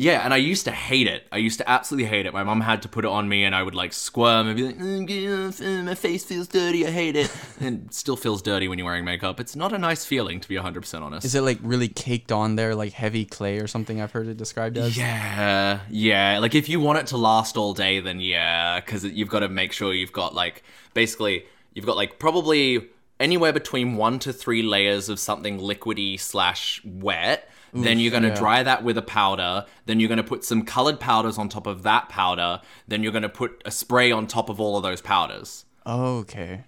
yeah, and I used to hate it. I used to absolutely hate it. My mom had to put it on me and I would like squirm and be like, mm, my face feels dirty, I hate it. And it still feels dirty when you're wearing makeup. It's not a nice feeling, to be one hundred percent honest. Is it like really caked on there, like heavy clay or something I've heard it described as? Yeah, yeah. Like if you want it to last all day, then yeah, because you've got to make sure you've got like, basically, you've got like probably anywhere between one to three layers of something liquidy slash wet. Oof, then you're going to yeah. dry that with a powder. Then you're going to put some colored powders on top of that powder. Then you're going to put a spray on top of all of those powders. Oh, okay.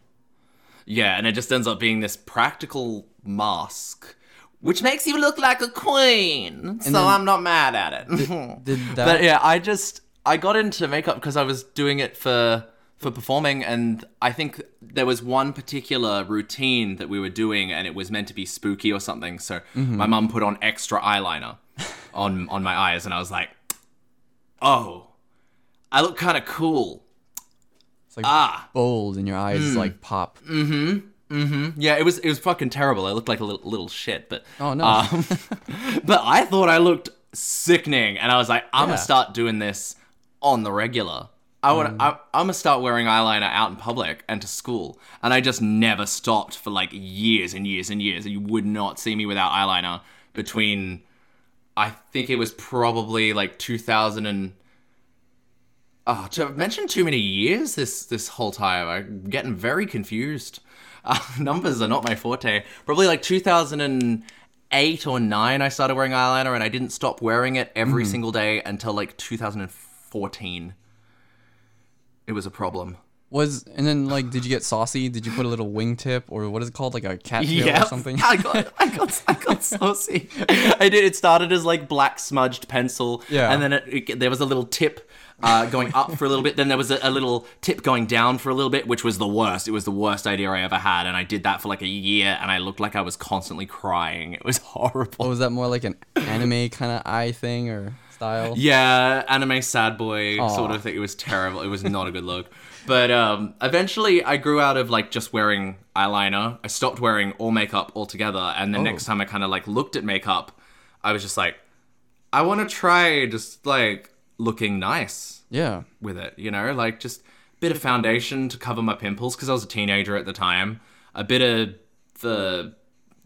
Yeah, and it just ends up being this practical mask, Which makes you look like a queen. And so then, I'm not mad at it. Did, did that... But yeah, I just... I got into makeup because I was doing it for for performing, and I think there was one particular routine that we were doing and it was meant to be spooky or something. So mm-hmm. my mum put on extra eyeliner on, on my eyes, and I was like, oh, I look kind of cool. It's like ah. bold and your eyes mm. like pop. Mm-hmm. Mm-hmm. Yeah, it was it was fucking terrible. I looked like a little, little shit, but oh no. Um, but I thought I looked sickening, and I was like, I'm yeah. gonna start doing this on the regular. I would. Mm. I, I'm gonna start wearing eyeliner out in public and to school, and I just never stopped for like years and years and years. And you would not see me without eyeliner between. I think it was probably like two thousand and. Oh, to mention too many years this this whole time. I'm getting very confused. Uh, numbers are not my forte. Probably like two thousand eight or nine, I started wearing eyeliner, and I didn't stop wearing it every mm. single day until like two thousand fourteen. It was a problem. Was and then like, did you get saucy? Did you put a little wingtip, or what is it called, like a cat tail yep. or something? I got, I got, I got saucy. I did. It started as like black smudged pencil, yeah, and then it, it, there was a little tip. Uh, going up for a little bit, then there was a, a little tip going down for a little bit, which was the worst. It was the worst idea I ever had, and I did that for like a year, and I looked like I was constantly crying. It was horrible. Oh, was that more like an anime kind of eye thing or style? Yeah, anime sad boy Aww. Sort of thing. It was terrible. It was not a good look. But um, eventually, I grew out of like just wearing eyeliner. I stopped wearing all makeup altogether, and the oh. next time I kind of like looked at makeup, I was just like, I want to try just like... looking nice yeah with it, you know, like just a bit of foundation to cover my pimples because I was a teenager at the time, a bit of the,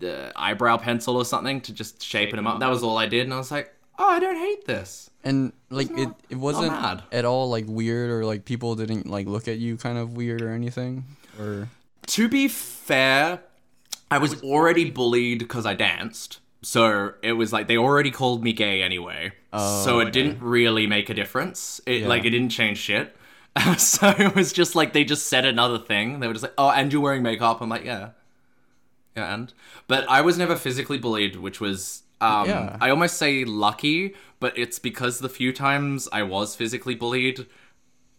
the eyebrow pencil or something to just shape them up. That was all I did, and I was like, oh, I don't hate this. And like not, it it wasn't at all like weird, or like people didn't like look at you kind of weird or anything? Or to be fair, I was already bullied because I danced. So it was like they already called me gay anyway. Oh, so it okay. didn't really make a difference. It yeah. like it didn't change shit. So it was just like they just said another thing. They were just like, "Oh, and you're wearing makeup." I'm like, "Yeah." Yeah, and but I was never physically bullied, which was um yeah. I almost say lucky, but it's because the few times I was physically bullied,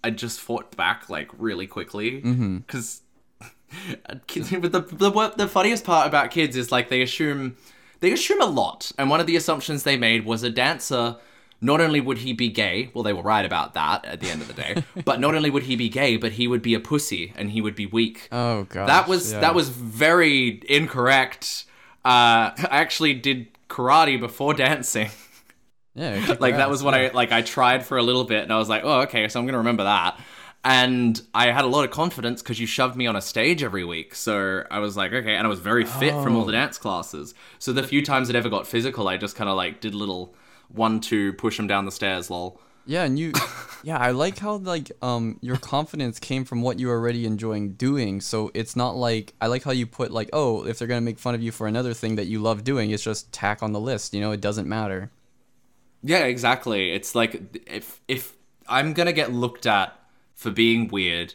I just fought back like really quickly mm-hmm. cuz but the, the the funniest part about kids is like they assume They assume a lot, and one of the assumptions they made was a dancer, not only would he be gay, well, they were right about that at the end of the day, but not only would he be gay, but he would be a pussy, and he would be weak. Oh, gosh. That was, yeah. that was very incorrect. Uh, I actually did karate before dancing. Yeah. Like, that was what yeah. I, like, I tried for a little bit, and I was like, oh, okay, so I'm going to remember that. And I had a lot of confidence because you shoved me on a stage every week. So I was like, okay. And I was very fit oh. from all the dance classes. So the few times it ever got physical, I just kind of like did little one, two, push him down the stairs, lol. Yeah. And you, yeah, I like how like um your confidence came from what you were already enjoying doing. So it's not like, I like how you put like, oh, if they're going to make fun of you for another thing that you love doing, it's just tack on the list. You know, it doesn't matter. Yeah, exactly. It's like if, if I'm going to get looked at for being weird,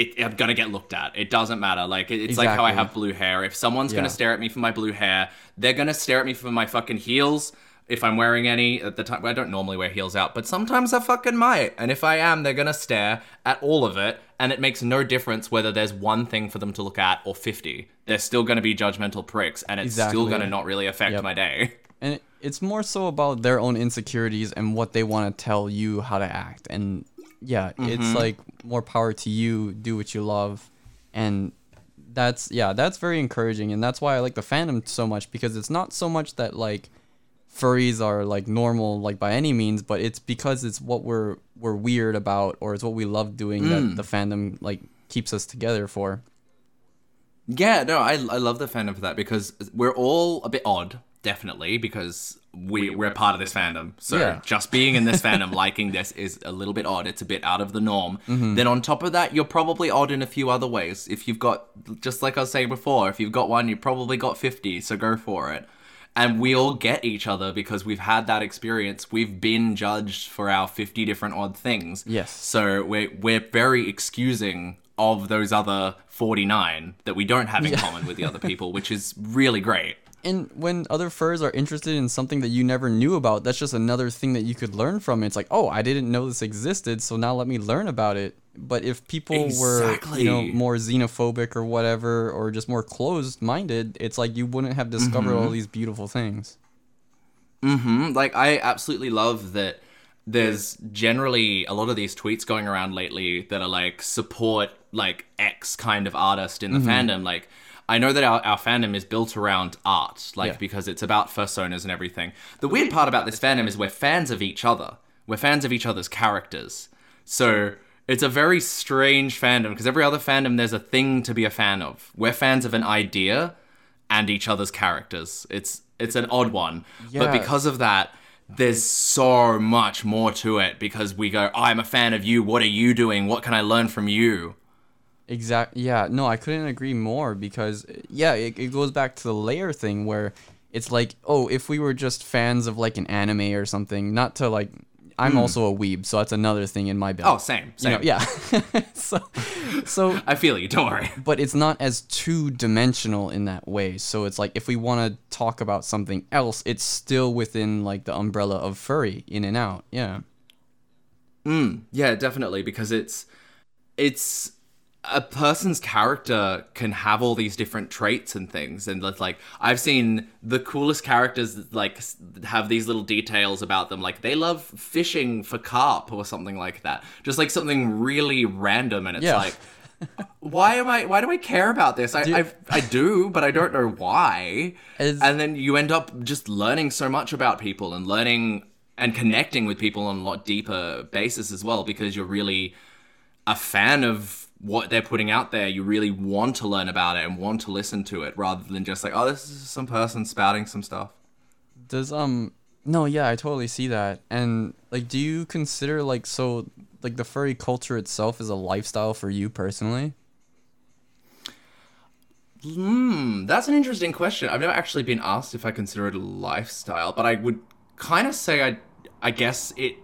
it, I'm gonna get looked at. It doesn't matter. Like, it, it's exactly. like how I have blue hair. If someone's yeah. gonna stare at me for my blue hair, they're gonna stare at me for my fucking heels, if I'm wearing any at the time. I don't normally wear heels out, but sometimes I fucking might. And if I am, they're gonna stare at all of it, and it makes no difference whether there's one thing for them to look at or fifty. They're still gonna be judgmental pricks, and it's exactly. still gonna not really affect yep. my day. And it's more so about their own insecurities and what they wanna tell you how to act, and... Yeah, mm-hmm. it's like more power to you, do what you love. And that's, yeah, that's very encouraging. And that's why I like the fandom so much, because it's not so much that like furries are like normal, like by any means, but it's because it's what we're, we're weird about, or it's what we love doing mm. that the fandom like keeps us together for. Yeah, no, I, I love the fandom for that, because we're all a bit odd. Definitely, because we, we're part of this fandom. So yeah. just being in this fandom, liking this, is a little bit odd. It's a bit out of the norm. Mm-hmm. Then on top of that, you're probably odd in a few other ways. If you've got, just like I was saying before, if you've got one, you've probably got fifty, so go for it. And we all get each other because we've had that experience. We've been judged for our fifty different odd things. Yes. So we're, we're very excusing of those other forty-nine that we don't have in yeah. common with the other people, which is really great. in when other furs are interested in something that you never knew about, that's just another thing that you could learn from. It's like, oh, I didn't know this existed, so now let me learn about it. But if people exactly. were, you know, more xenophobic or whatever, or just more closed-minded, it's like you wouldn't have discovered mm-hmm. all these beautiful things. Mm-hmm. Like, I absolutely love that there's generally a lot of these tweets going around lately that are, like, support, like, X kind of artist in the mm-hmm. fandom. Like, I know that our, our fandom is built around art, like, yeah. because it's about fursonas and everything. The weird part about this fandom is we're fans of each other. We're fans of each other's characters. So it's a very strange fandom, because every other fandom, there's a thing to be a fan of. We're fans of an idea and each other's characters. It's it's an odd one. Yeah. But because of that, there's so much more to it, because we go, oh, I'm a fan of you. What are you doing? What can I learn from you? Exactly. Yeah. No, I couldn't agree more, because yeah, it, it goes back to the layer thing where it's like, oh, if we were just fans of like an anime or something, not to like, I'm mm. also a weeb, so that's another thing in my belt. Oh, same, same. You know, yeah. so, so I feel you. Don't worry. But it's not as two-dimensional in that way. So it's like if we want to talk about something else, it's still within like the umbrella of furry, in and out. Yeah. Mm. Yeah, definitely, because it's it's. a person's character can have all these different traits and things. And like, I've seen the coolest characters like have these little details about them. Like they love fishing for carp or something like that. Just like something really random. And it's yeah. like, why am I, why do I care about this? I do, I've, I do but I don't know why. Is... And then you end up just learning so much about people and learning and connecting with people on a lot deeper basis as well, because you're really a fan of what they're putting out there. You really want to learn about it and want to listen to it, rather than just like, oh, this is some person spouting some stuff. Does um no yeah I totally see that. And like, do you consider like, so like the furry culture itself is a lifestyle for you personally? Hmm that's an interesting question. I've never actually been asked if I consider it a lifestyle, but I would kind of say I I guess it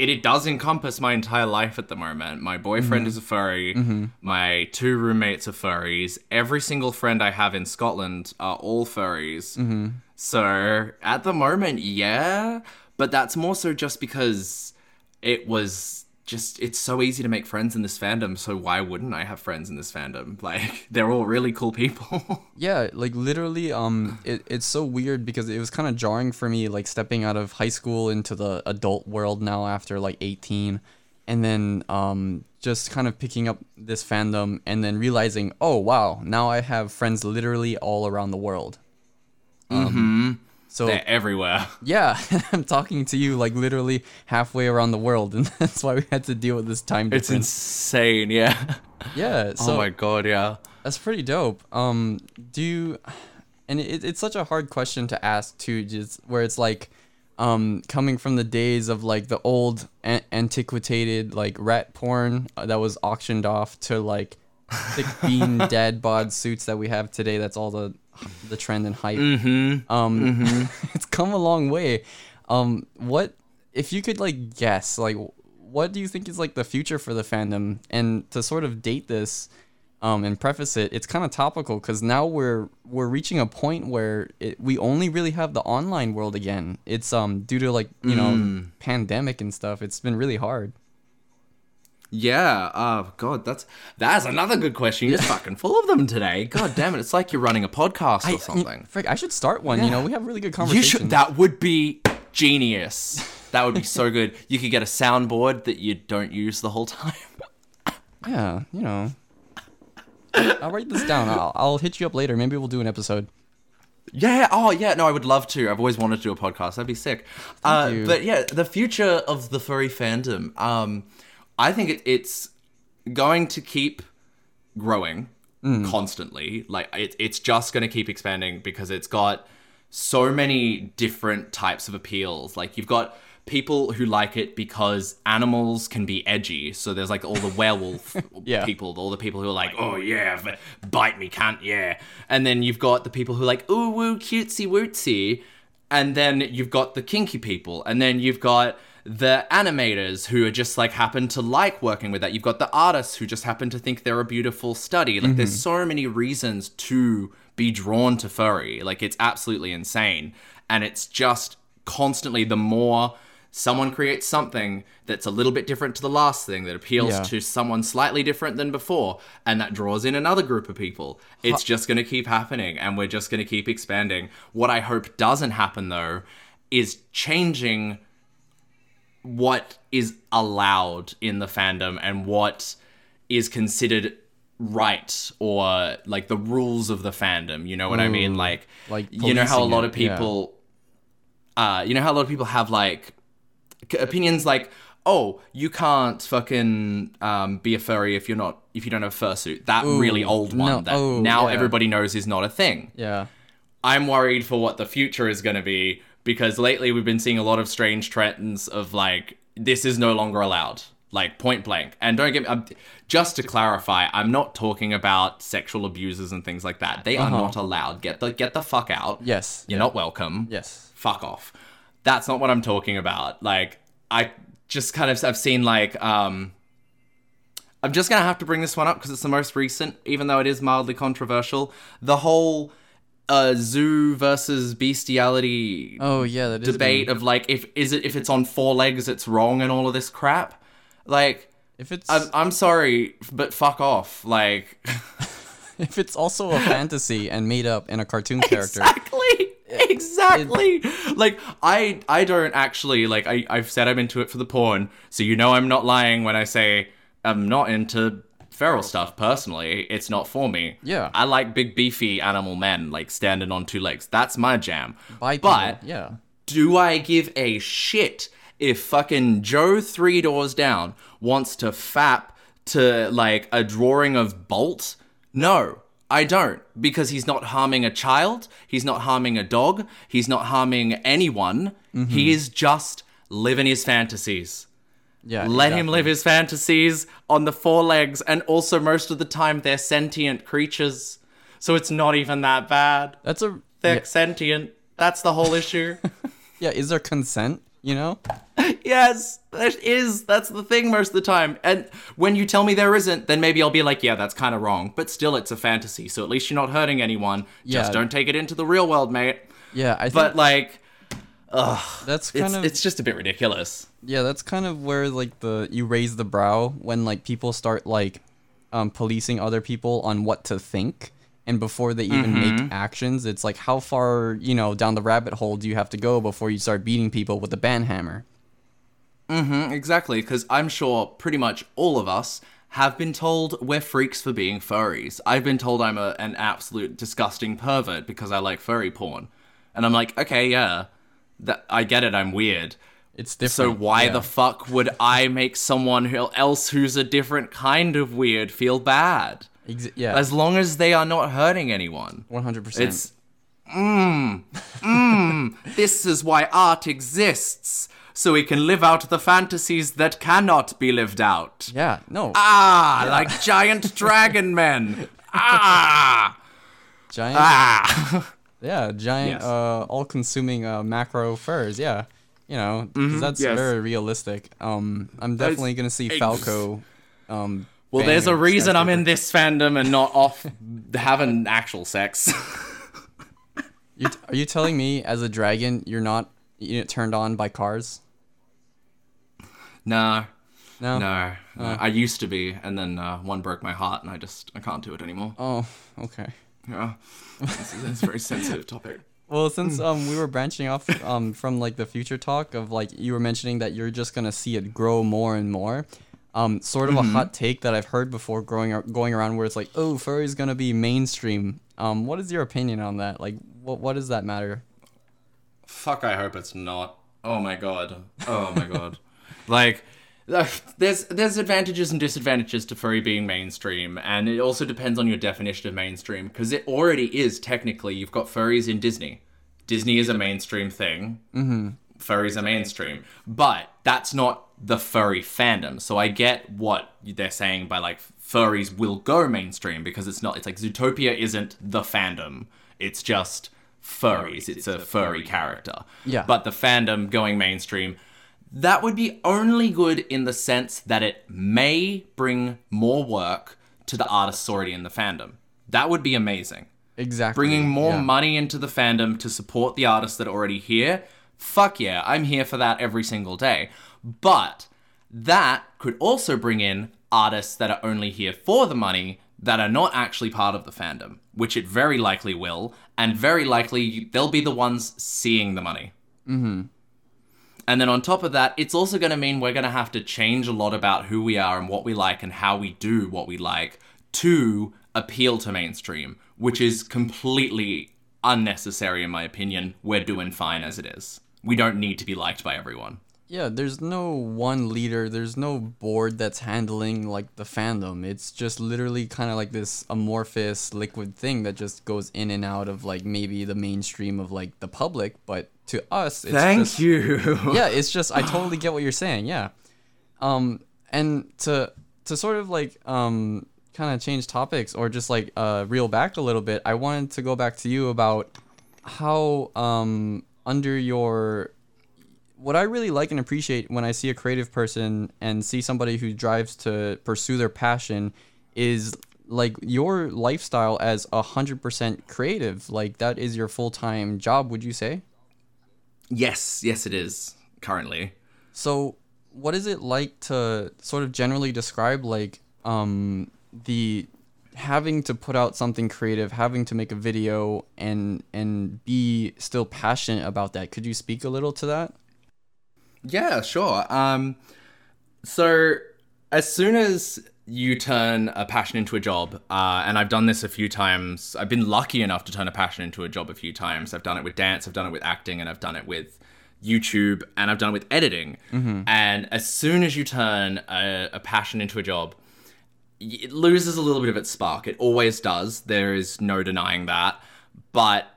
It, it does encompass my entire life at the moment. My boyfriend mm-hmm. is a furry. Mm-hmm. My two roommates are furries. Every single friend I have in Scotland are all furries. Mm-hmm. So at the moment, yeah. But that's more so just because it was just... It's so easy to make friends in this fandom, so why wouldn't I have friends in this fandom? Like, they're all really cool people. Yeah, like, literally, um, it, it's so weird because it was kind of jarring for me, like, stepping out of high school into the adult world now after, like, eighteen. And then um, just kind of picking up this fandom and then realizing, oh, wow, now I have friends literally all around the world. Mm-hmm. Um, So, they're everywhere. Yeah, I'm talking to you like literally halfway around the world, and that's why we had to deal with this time difference. It's insane, yeah. Yeah. So, oh my god, yeah. That's pretty dope. Um, do you? And it, it's such a hard question to ask too, just where it's like, um, coming from the days of like the old an- antiquated like rat porn that was auctioned off to like thick bean dad bod suits that we have today. That's all the. the trend and hype. Mm-hmm. Um, mm-hmm. It's come a long way. Um, what if you could like guess, like what do you think is like the future for the fandom? And to sort of date this um, and preface it, it's kind of topical because now we're we're reaching a point where it, we only really have the online world again. It's um due to like you mm. know pandemic and stuff. It's been really hard. Yeah, oh god, that's that's another good question. You're fucking full of them today. God damn it, it's like you're running a podcast I, or something. Frick, I should start one, yeah. You know, we have really good conversations. You should, that would be genius. That would be so good. You could get a soundboard that you don't use the whole time. Yeah, you know. I'll write this down. I'll, I'll hit you up later. Maybe we'll do an episode. Yeah, oh yeah, no, I would love to. I've always wanted to do a podcast. That'd be sick. Thank uh, you. But yeah, the future of the furry fandom. Um... I think it, it's going to keep growing mm. constantly. Like it, it's just going to keep expanding because it's got so many different types of appeals. Like you've got people who like it because animals can be edgy. So there's like all the werewolf yeah. people, all the people who are like, oh yeah, bite me, cunt, yeah. And then you've got the people who are like, ooh, woo, cutesy, wootsy. And then you've got the kinky people. And then you've got the animators who are just like happen to like working with that. You've got the artists who just happen to think they're a beautiful study. Like mm-hmm. there's so many reasons to be drawn to furry. Like it's absolutely insane. And it's just constantly the more someone creates something that's a little bit different to the last thing that appeals yeah. to someone slightly different than before, and that draws in another group of people. It's just going to keep happening, and we're just going to keep expanding. What I hope doesn't happen, though, is changing what is allowed in the fandom and what is considered right, or like the rules of the fandom. You know what Ooh, I mean? Like, like you know how a lot it, of people... Yeah. Uh, you know how a lot of people have, like... opinions like, oh, you can't fucking um, be a furry if you're not if you don't have a fursuit. That Ooh, really old one no, that oh, now yeah. everybody knows is not a thing. Yeah, I'm worried for what the future is going to be, because lately we've been seeing a lot of strange trends of like this is no longer allowed, like point blank. And don't get me I'm, just to clarify, I'm not talking about sexual abusers and things like that. They uh-huh. are not allowed. Get the get the fuck out. Yes, you're yeah. not welcome. Yes, fuck off. That's not what I'm talking about. Like, I just kind of, I've seen like, um, I'm just going to have to bring this one up because it's the most recent, even though it is mildly controversial. The whole uh, zoo versus bestiality oh, yeah, that is debate of like, if is it if it's on four legs, it's wrong and all of this crap. Like, if it's, I'm, I'm sorry, but fuck off. Like, if it's also a fantasy and made up in a cartoon character. Exactly. Exactly. It, like, I I don't actually, like, I, I've said I'm into it for the porn, so you know I'm not lying when I say I'm not into feral stuff, personally. It's not for me. Yeah. I like big, beefy animal men, like, standing on two legs. That's my jam. By but people, yeah. do I give a shit if fucking Joe three doors down wants to fap to, like, a drawing of Bolt? No. I don't, because he's not harming a child, he's not harming a dog, he's not harming anyone, mm-hmm. he is just living his fantasies. Yeah, Let exactly. him live his fantasies on the four legs, and also most of the time they're sentient creatures, so it's not even that bad. That's a They're yeah. sentient, that's the whole issue. Yeah, is there consent, you know? Yes, there is. That's the thing most of the time. And when you tell me there isn't, then maybe I'll be like, yeah, that's kind of wrong. But still, it's a fantasy, so at least you're not hurting anyone. Yeah. Just don't take it into the real world, mate. Yeah, I think... But, like, ugh, that's kind it's, of... it's just a bit ridiculous. Yeah, that's kind of where, like, the you raise the brow when, like, people start, like, um, policing other people on what to think. And before they even mm-hmm. make actions, it's like, how far, you know, down the rabbit hole do you have to go before you start beating people with a banhammer? Mm-hmm, exactly, because I'm sure pretty much all of us have been told we're freaks for being furries. I've been told I'm a, an absolute disgusting pervert because I like furry porn. And I'm like, okay, yeah, that I get it, I'm weird. It's different. So why yeah. the fuck would I make someone who else who's a different kind of weird feel bad? Ex- yeah. As long as they are not hurting anyone. one hundred percent. It's, mmm, mmm, this is why art exists. So we can live out the fantasies that cannot be lived out. Yeah, no. Ah, yeah. Like giant dragon men. Ah! Giant... Ah! Yeah, giant, yes. uh, all-consuming uh, macro furs, yeah. You know, mm-hmm, 'cause that's yes. very realistic. Um, I'm definitely going to see Falco... Um, well, there's a reason I'm in this fandom and not off having actual sex. you t- are you telling me, as a dragon, you're not you turned on by cars? No. No? No. Uh, uh, I used to be, and then uh, one broke my heart, and I just, I can't do it anymore. Oh, okay. Yeah. This is, this is a very sensitive topic. Well, since um we were branching off um from, like, the future talk of, like, you were mentioning that you're just going to see it grow more and more, um sort of mm-hmm. a hot take that I've heard before growing, going around where it's like, oh, furry's going to be mainstream. Um, what is your opinion on that? Like, what what does that matter? Fuck, I hope it's not. Oh my god. Oh my god. Like, there's there's advantages and disadvantages to furry being mainstream, and it also depends on your definition of mainstream, because it already is, technically. You've got furries in Disney. Disney is a mainstream thing. Mm-hmm. Furries are mainstream. But that's not the furry fandom. So I get what they're saying by, like, furries will go mainstream, because it's not... It's like, Zootopia isn't the fandom. It's just... furries, it's, it's a, a furry, furry character. Yeah. But the fandom going mainstream, That would be only good in the sense that it may bring more work to the artists already in the fandom. That would be amazing. Exactly. Bringing more yeah. money into the fandom to support the artists that are already here. Fuck yeah, I'm here for that every single day. But that could also bring in artists that are only here for the money that are not actually part of the fandom, which it very likely will, and very likely they'll be the ones seeing the money. Mm-hmm. And then on top of that, it's also going to mean we're going to have to change a lot about who we are and what we like and how we do what we like to appeal to mainstream, which is completely unnecessary in my opinion. We're doing fine as it is. We don't need to be liked by everyone. Yeah, there's no one leader. There's no board that's handling like the fandom. It's just literally kind of like this amorphous liquid thing that just goes in and out of like maybe the mainstream of like the public, but to us, it's thank just, you. Yeah, it's just I totally get what you're saying. Yeah, um, and to to sort of like um kind of change topics or just like uh reel back a little bit, I wanted to go back to you about how um under your. What I really like and appreciate when I see a creative person and see somebody who drives to pursue their passion is like your lifestyle as a hundred percent creative. Like that is your full-time job, would you say? Yes. Yes, it is currently. So what is it like to sort of generally describe like um, the having to put out something creative, having to make a video and and be still passionate about that? Could you speak a little to that? Yeah, sure. Um, so as soon as you turn a passion into a job, uh, and I've done this a few times, I've been lucky enough to turn a passion into a job a few times. I've done it with dance, I've done it with acting, and I've done it with YouTube, and I've done it with editing. Mm-hmm. And as soon as you turn a, a passion into a job, it loses a little bit of its spark. It always does. There is no denying that. But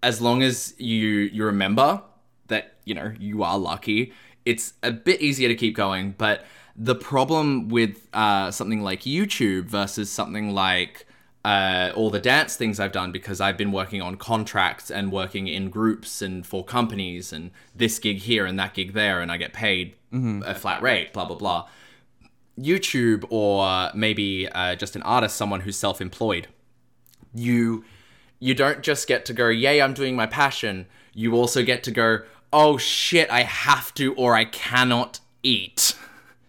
as long as you you remember that, you know, you are lucky, it's a bit easier to keep going. But the problem with uh, something like YouTube versus something like uh, all the dance things I've done, because I've been working on contracts and working in groups and for companies and this gig here and that gig there, and I get paid mm-hmm. a flat rate, blah, blah, blah. YouTube or maybe uh, just an artist, someone who's self-employed, you, you don't just get to go, yay, I'm doing my passion. You also get to go, oh shit, I have to or I cannot eat.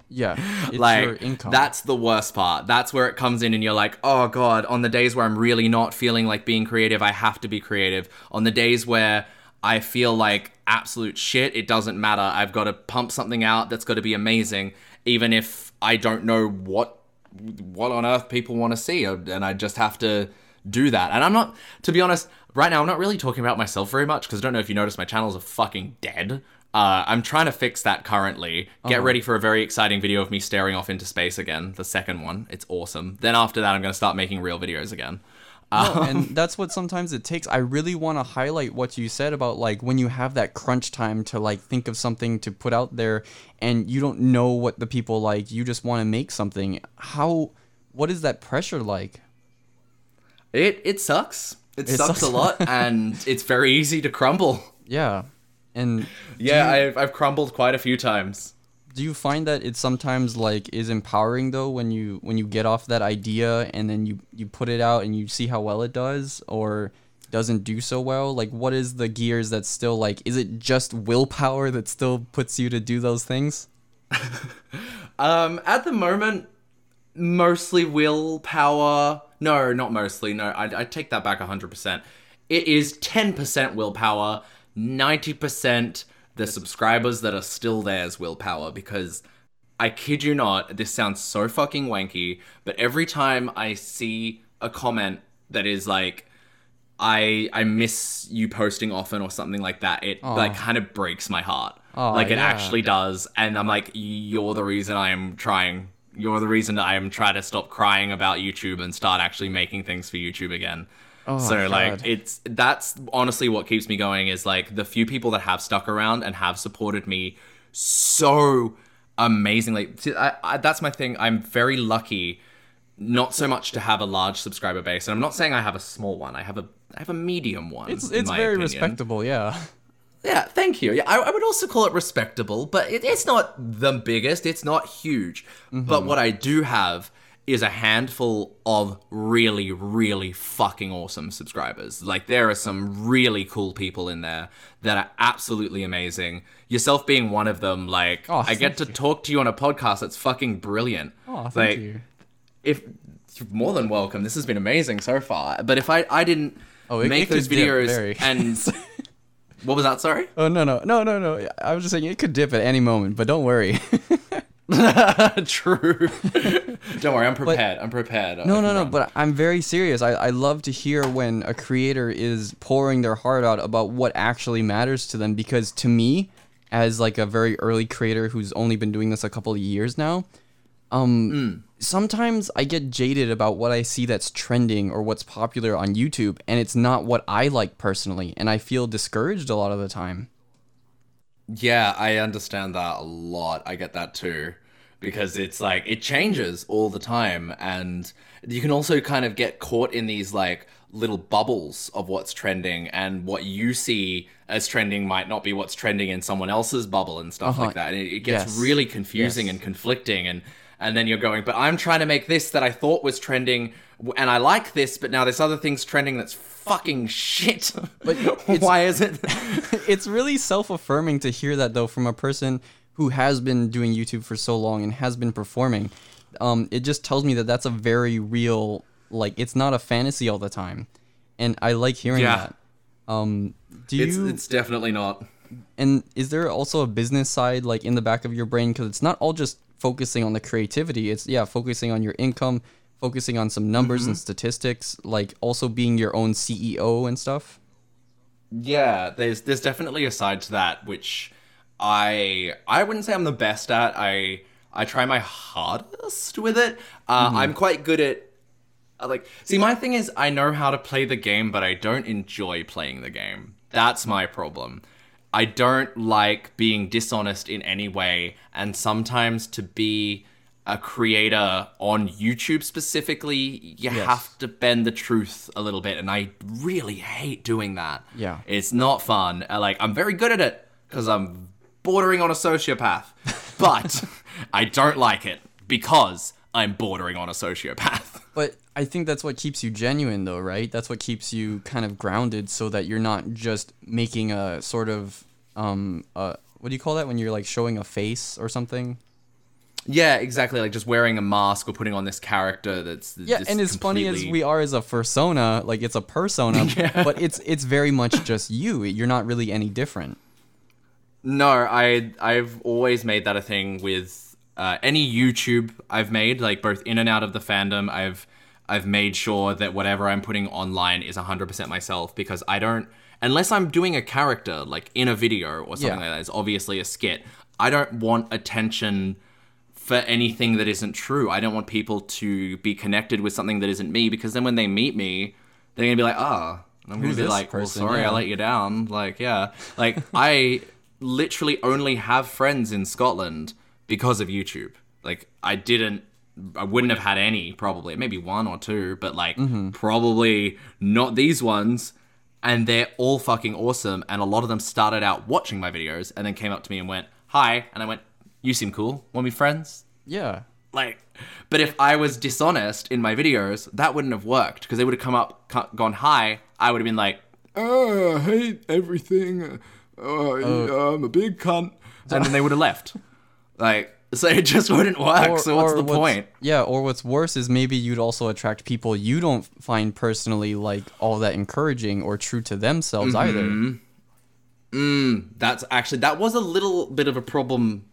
Yeah, it's like, your income. That's the worst part. That's where it comes in and you're like, oh God, on the days where I'm really not feeling like being creative, I have to be creative. On the days where I feel like absolute shit, it doesn't matter. I've got to pump something out that's got to be amazing, even if I don't know what what on earth people want to see, and I just have to do that. And I'm not, to be honest, right now, I'm not really talking about myself very much because I don't know if you noticed my channels are fucking dead. Uh, I'm trying to fix that currently. Get uh-huh. ready for a very exciting video of me staring off into space again. The second one. It's awesome. Then after that, I'm going to start making real videos again. Um, no, and that's what sometimes it takes. I really want to highlight what you said about like when you have that crunch time to like think of something to put out there and you don't know what the people like. You just want to make something. How? What is that pressure like? It It sucks. It, it sucks, sucks a lot, and it's very easy to crumble. Yeah, and yeah, you, I've I've crumbled quite a few times. Do you find that it sometimes like is empowering though when you when you get off that idea and then you you put it out and you see how well it does or doesn't do so well? Like, what is the gears that's still like? Is it just willpower that still puts you to do those things? um, at the moment, mostly willpower. No, not mostly. No, I, I take that back one hundred percent. It is ten percent willpower, ninety percent the subscribers that are still there's willpower, because I kid you not, this sounds so fucking wanky, but every time I see a comment that is like, I I miss you posting often or something like that, it Aww. like kind of breaks my heart. Aww, like it yeah. actually does. And I'm like, you're the reason I am trying... You're the reason that I am trying to stop crying about YouTube and start actually making things for YouTube again. Oh, so God. like it's that's honestly what keeps me going is like the few people that have stuck around and have supported me so amazingly. See, I, I, that's my thing. I'm very lucky, not so much to have a large subscriber base, and I'm not saying I have a small one. I have a I have a medium one. It's it's very opinion. respectable, yeah. Yeah, thank you. Yeah, I, I would also call it respectable, but it, it's not the biggest. It's not huge. Mm-hmm. But what I do have is a handful of really, really fucking awesome subscribers. Like, there are some really cool people in there that are absolutely amazing. Yourself being one of them. Like, oh, I get to you. talk to you on a podcast that's fucking brilliant. Oh, thank like, you. If you're more than welcome. This has been amazing so far. But if I, I didn't oh, it, make it those videos and... What was that? Sorry. Oh no no no no no! I was just saying it could dip at any moment, but don't worry. True. Don't worry, I'm prepared. But, I'm prepared. No no no, run. But I'm very serious. I, I love to hear when a creator is pouring their heart out about what actually matters to them, because to me, as like a very early creator who's only been doing this a couple of years now, um, mm. sometimes I get jaded about what I see that's trending or what's popular on YouTube, and it's not what I like personally, and I feel discouraged a lot of the time. Yeah, I understand that a lot. I get that too, because it's like, it changes all the time, and you can also kind of get caught in these like little bubbles of what's trending, and what you see as trending might not be what's trending in someone else's bubble and stuff uh-huh. like that. And it, it gets yes. really confusing yes. and conflicting, and And then you're going, but I'm trying to make this that I thought was trending, and I like this, but now this other thing's trending that's fucking shit. But why is it? It's really self-affirming to hear that, though, from a person who has been doing YouTube for so long and has been performing. Um, it just tells me that that's a very real, like, it's not a fantasy all the time. And I like hearing yeah. that. Um, do you? It's, it's definitely not. And is there also a business side, like, in the back of your brain? Because it's not all just focusing on the creativity. It's yeah focusing on your income, focusing on some numbers mm-hmm. and statistics, like also being your own C E O and stuff. Yeah, there's there's definitely a side to that, which I I wouldn't say I'm the best at. I I try my hardest with it. uh, mm-hmm. I'm quite good at like see my thing is I know how to play the game, but I don't enjoy playing the game. That's my problem. I don't like being dishonest in any way, and sometimes to be a creator on YouTube specifically, you yes. have to bend the truth a little bit, and I really hate doing that. Yeah, it's not fun. Like, I'm very good at it because I'm bordering on a sociopath, but I don't like it because I'm bordering on a sociopath. But I think that's what keeps you genuine, though, right? That's what keeps you kind of grounded, so that you're not just making a sort of, um, uh, what do you call that when you're like showing a face or something? Yeah, exactly. Like just wearing a mask or putting on this character that's yeah. And as completely... funny as we are as a fursona, like it's a persona, yeah. but it's it's very much just you. You're not really any different. No, I I've always made that a thing with. Uh, any YouTube I've made, like both in and out of the fandom, I've I've made sure that whatever I'm putting online is one hundred percent myself, because I don't, unless I'm doing a character like in a video or something yeah. like that, it's obviously a skit. I don't want attention for anything that isn't true. I don't want people to be connected with something that isn't me, because then when they meet me, they're gonna be like, ah, oh. I'm gonna be like, person? well, sorry, yeah. I let you down. Like, yeah, like I literally only have friends in Scotland. Because of YouTube. Like, I didn't... I wouldn't have had any, probably. Maybe one or two, but, like, mm-hmm. probably not these ones. And they're all fucking awesome. And a lot of them started out watching my videos and then came up to me and went, hi. And I went, you seem cool. Want to be friends? Yeah. Like, but if I was dishonest in my videos, that wouldn't have worked. Because they would have come up, gone, hi. I would have been like, oh, I hate everything. Oh, uh, I'm a big cunt. And then they would have left. Like, so it just wouldn't work, or, so what's the what's, point? Yeah, or what's worse is maybe you'd also attract people you don't find personally, like, all that encouraging or true to themselves mm-hmm. either. Mm, that's actually, that was a little bit of a problem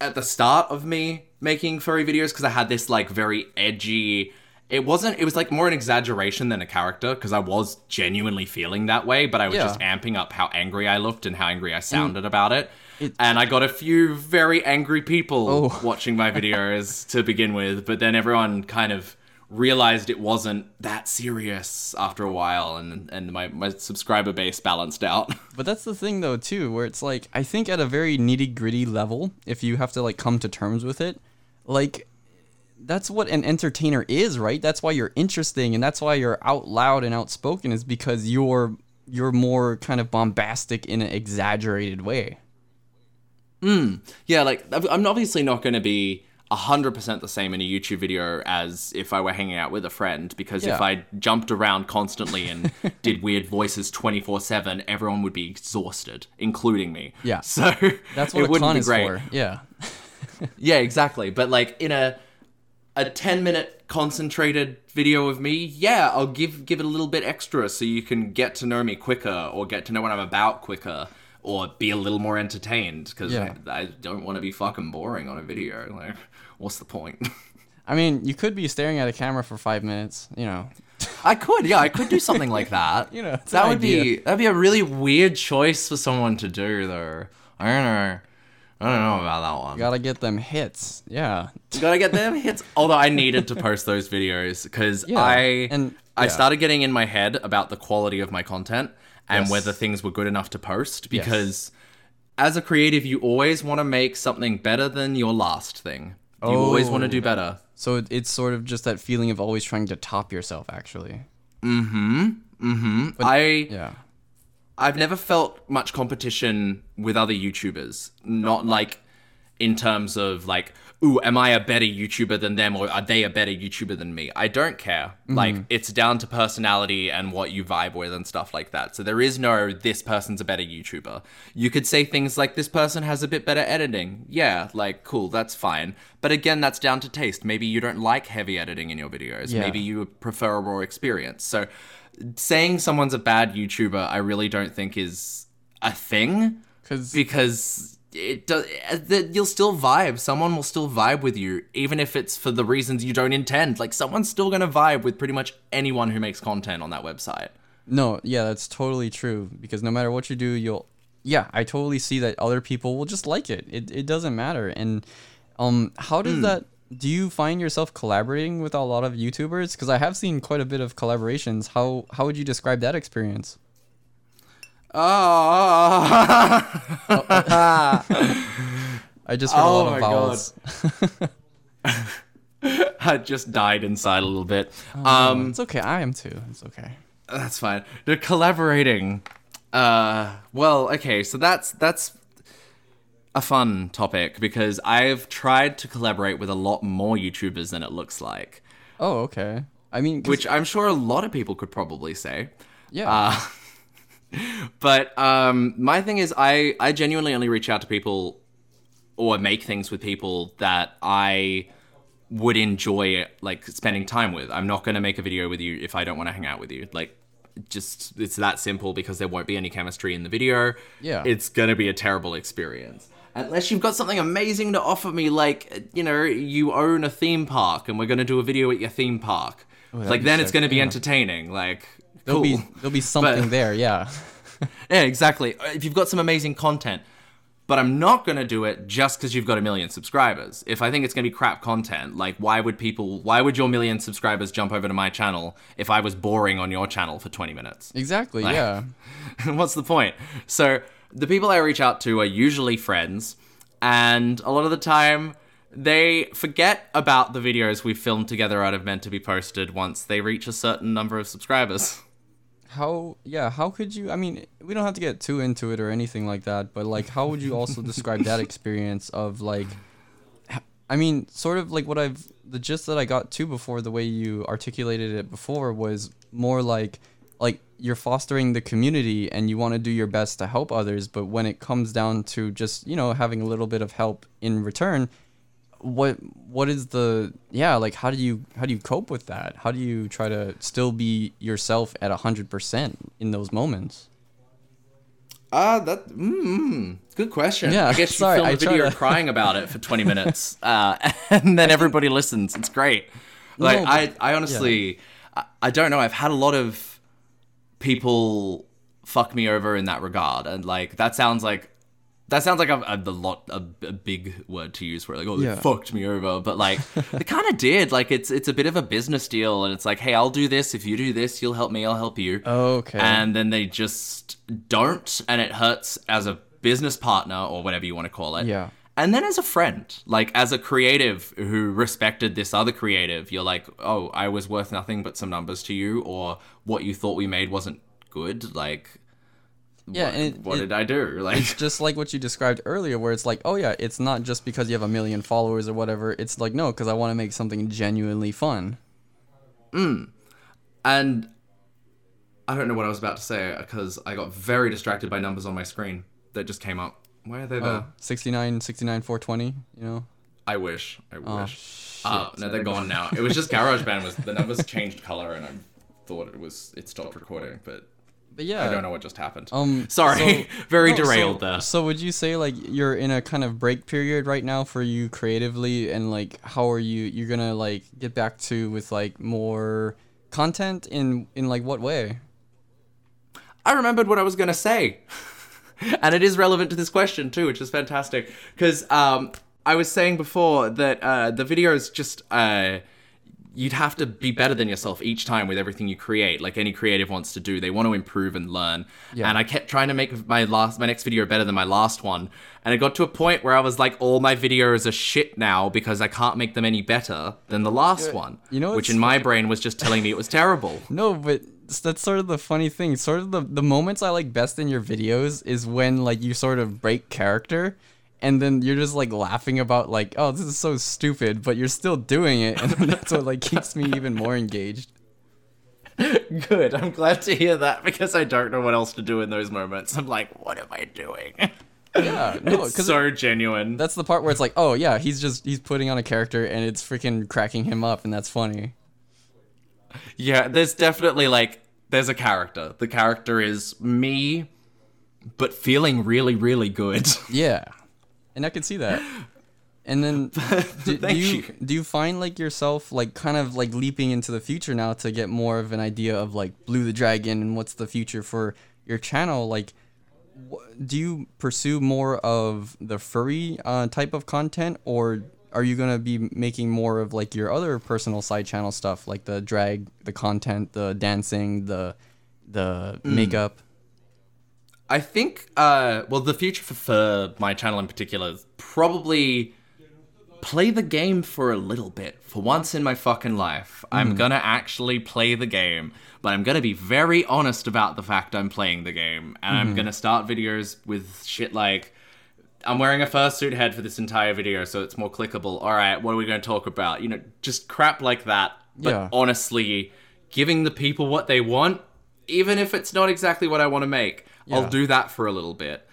at the start of me making furry videos, because I had this, like, very edgy... It wasn't, it was, like, more an exaggeration than a character, because I was genuinely feeling that way, but I was yeah. just amping up how angry I looked and how angry I sounded mm. about it. It, and I got a few very angry people oh. watching my videos to begin with, but then everyone kind of realized it wasn't that serious after a while, and and my, my subscriber base balanced out. But that's the thing, though, too, where it's like, I think at a very nitty-gritty level, if you have to, like, come to terms with it, like, that's what an entertainer is, right? That's why you're interesting, and that's why you're out loud and outspoken, is because you're you're more kind of bombastic in an exaggerated way. Mm. Yeah, like, I'm obviously not going to be one hundred percent the same in a YouTube video as if I were hanging out with a friend, because yeah. if I jumped around constantly and did weird voices twenty-four seven, everyone would be exhausted, including me. Yeah. So that's what it a con is great. For. Yeah. Yeah, exactly. But like in a a ten minute concentrated video of me, yeah, I'll give give it a little bit extra so you can get to know me quicker or get to know what I'm about quicker. Or be a little more entertained, because yeah. I, I don't want to be fucking boring on a video. Like, what's the point? I mean, you could be staring at a camera for five minutes, you know. I could, yeah, I could do something like that. You know, that would idea. be that'd be a really weird choice for someone to do, though. I don't know. I don't know about that one. You gotta get them hits, yeah. You gotta get them hits. Although I needed to post those videos because yeah. I and, I yeah. started getting in my head about the quality of my content. And yes. whether things were good enough to post. Because yes. as a creative, you always want to make something better than your last thing. You oh, always want to do better. So it's sort of just that feeling of always trying to top yourself, actually. Mm-hmm. Mm-hmm. But, I, yeah. I've never felt much competition with other YouTubers. Not like in terms of like, ooh, am I a better YouTuber than them? Or are they a better YouTuber than me? I don't care. Mm-hmm. Like, it's down to personality and what you vibe with and stuff like that. So there is no, this person's a better YouTuber. You could say things like, this person has a bit better editing. Yeah, like, cool, that's fine. But again, that's down to taste. Maybe you don't like heavy editing in your videos. Yeah. Maybe you prefer a raw experience. So saying someone's a bad YouTuber, I really don't think is a thing. Cause- because... It does. You'll still vibe. Someone will still vibe with you, even if it's for the reasons you don't intend. Like, someone's still gonna vibe with pretty much anyone who makes content on that website. No, yeah, that's totally true. Because no matter what you do, you'll. Yeah, I totally see that other people will just like it. It it doesn't matter. And um, how does mm. that? Do you find yourself collaborating with a lot of YouTubers? Because I have seen quite a bit of collaborations. How how would you describe that experience? Oh, oh, oh. I just heard oh a lot of vowels. I just died inside a little bit. Oh, um, it's okay. I am too. It's okay. That's fine. They're collaborating. Uh, well, okay. So that's that's a fun topic because I've tried to collaborate with a lot more YouTubers than it looks like. Oh, okay. I mean, which I'm sure a lot of people could probably say. Yeah. Uh, But um, my thing is I, I genuinely only reach out to people or make things with people that I would enjoy like spending time with. I'm not going to make a video with you if I don't want to hang out with you. Like, just it's that simple because there won't be any chemistry in the video. Yeah. It's going to be a terrible experience. Unless you've got something amazing to offer me, like, you know, you own a theme park and we're going to do a video at your theme park. Oh, like, then it's going to be entertaining. Like... Cool. There'll be there'll be something but, there, yeah. Yeah, exactly. If you've got some amazing content, but I'm not going to do it just because you've got a million subscribers. If I think it's going to be crap content, like why would people, why would your million subscribers jump over to my channel if I was boring on your channel for twenty minutes? Exactly, like, yeah. What's the point? So the people I reach out to are usually friends, and a lot of the time... They forget about the videos we filmed together that are meant to be posted once they reach a certain number of subscribers. How, yeah, how could you, I mean, we don't have to get too into it or anything like that, but, like, how would you also describe that experience of, like, I mean, sort of like what I've, the gist that I got to before, the way you articulated it before was more like, like, you're fostering the community and you want to do your best to help others, but when it comes down to just, you know, having a little bit of help in return... What what is the yeah like how do you how do you cope with that? How do you try to still be yourself at a hundred percent in those moments? Ah, uh, that mm, good question. Yeah, I guess you sorry, film a I video to... crying about it for twenty minutes, uh, and then everybody listens. It's great. Like no, but, I, I honestly, yeah. I, I don't know. I've had a lot of people fuck me over in that regard, and like that sounds like. That sounds like a, a, a lot, a, a big word to use. Where like, oh, yeah. They fucked me over, but like, they kind of did. Like, it's it's a bit of a business deal, and it's like, hey, I'll do this if you do this. You'll help me. I'll help you. Oh, okay. And then they just don't, and it hurts as a business partner or whatever you want to call it. Yeah. And then as a friend, like as a creative who respected this other creative, you're like, oh, I was worth nothing but some numbers to you, or what you thought we made wasn't good, like, yeah, what, and it, what it, did I do? Like, it's just like what you described earlier, where it's like, oh yeah, it's not just because you have a million followers or whatever. It's like, no, because I want to make something genuinely fun. Mm. And I don't know what I was about to say because I got very distracted by numbers on my screen that just came up. Why are they there? Oh, sixty-nine, sixty-nine, four twenty, you know? I wish. I oh, wish. Oh, no, they're gone now. It was just GarageBand. Was, the numbers changed color and I thought it was it stopped recording, but... But yeah, I don't know what just happened. Um, Sorry, so, very no, derailed so, there. So would you say like you're in a kind of break period right now for you creatively, and like how are you? You're gonna like get back to with like more content in in like what way? I remembered what I was gonna say, and it is relevant to this question too, which is fantastic because um, I was saying before that uh, the videos just. Uh, You'd have to be better than yourself each time with everything you create. Like any creative wants to do, they want to improve and learn. Yeah. And I kept trying to make my last, my next video better than my last one. And it got to a point where I was like, all my videos are shit now because I can't make them any better than the last one. You know, which in my brain was just telling me it was terrible. No, but that's sort of the funny thing. Sort of the, the moments I like best in your videos is when like you sort of break character. And then you're just, like, laughing about, like, oh, this is so stupid, but you're still doing it. And that's what, like, keeps me even more engaged. Good. I'm glad to hear that because I don't know what else to do in those moments. I'm like, what am I doing? Yeah. No, it's so it, genuine. That's the part where it's like, oh, yeah, he's just, he's putting on a character and it's freaking cracking him up. And that's funny. Yeah, there's definitely, like, there's a character. The character is me, but feeling really, really good. Yeah. And I can see that. And then do, do you, you do you find like yourself like kind of like leaping into the future now to get more of an idea of like Blu Dragon and what's the future for your channel? Like, wh- do you pursue more of the furry uh, type of content, or are you gonna be making more of like your other personal side channel stuff, like the drag, the content, the dancing, the the mm. makeup? I think, uh, well, the future for, for my channel in particular is probably play the game for a little bit. For once in my fucking life, mm. I'm gonna actually play the game, but I'm gonna be very honest about the fact I'm playing the game, and mm. I'm gonna start videos with shit like, I'm wearing a fursuit head for this entire video, so it's more clickable. All right, what are we gonna talk about? You know, just crap like that, but yeah. honestly, giving the people what they want, even if it's not exactly what I want to make. Yeah. I'll do that for a little bit.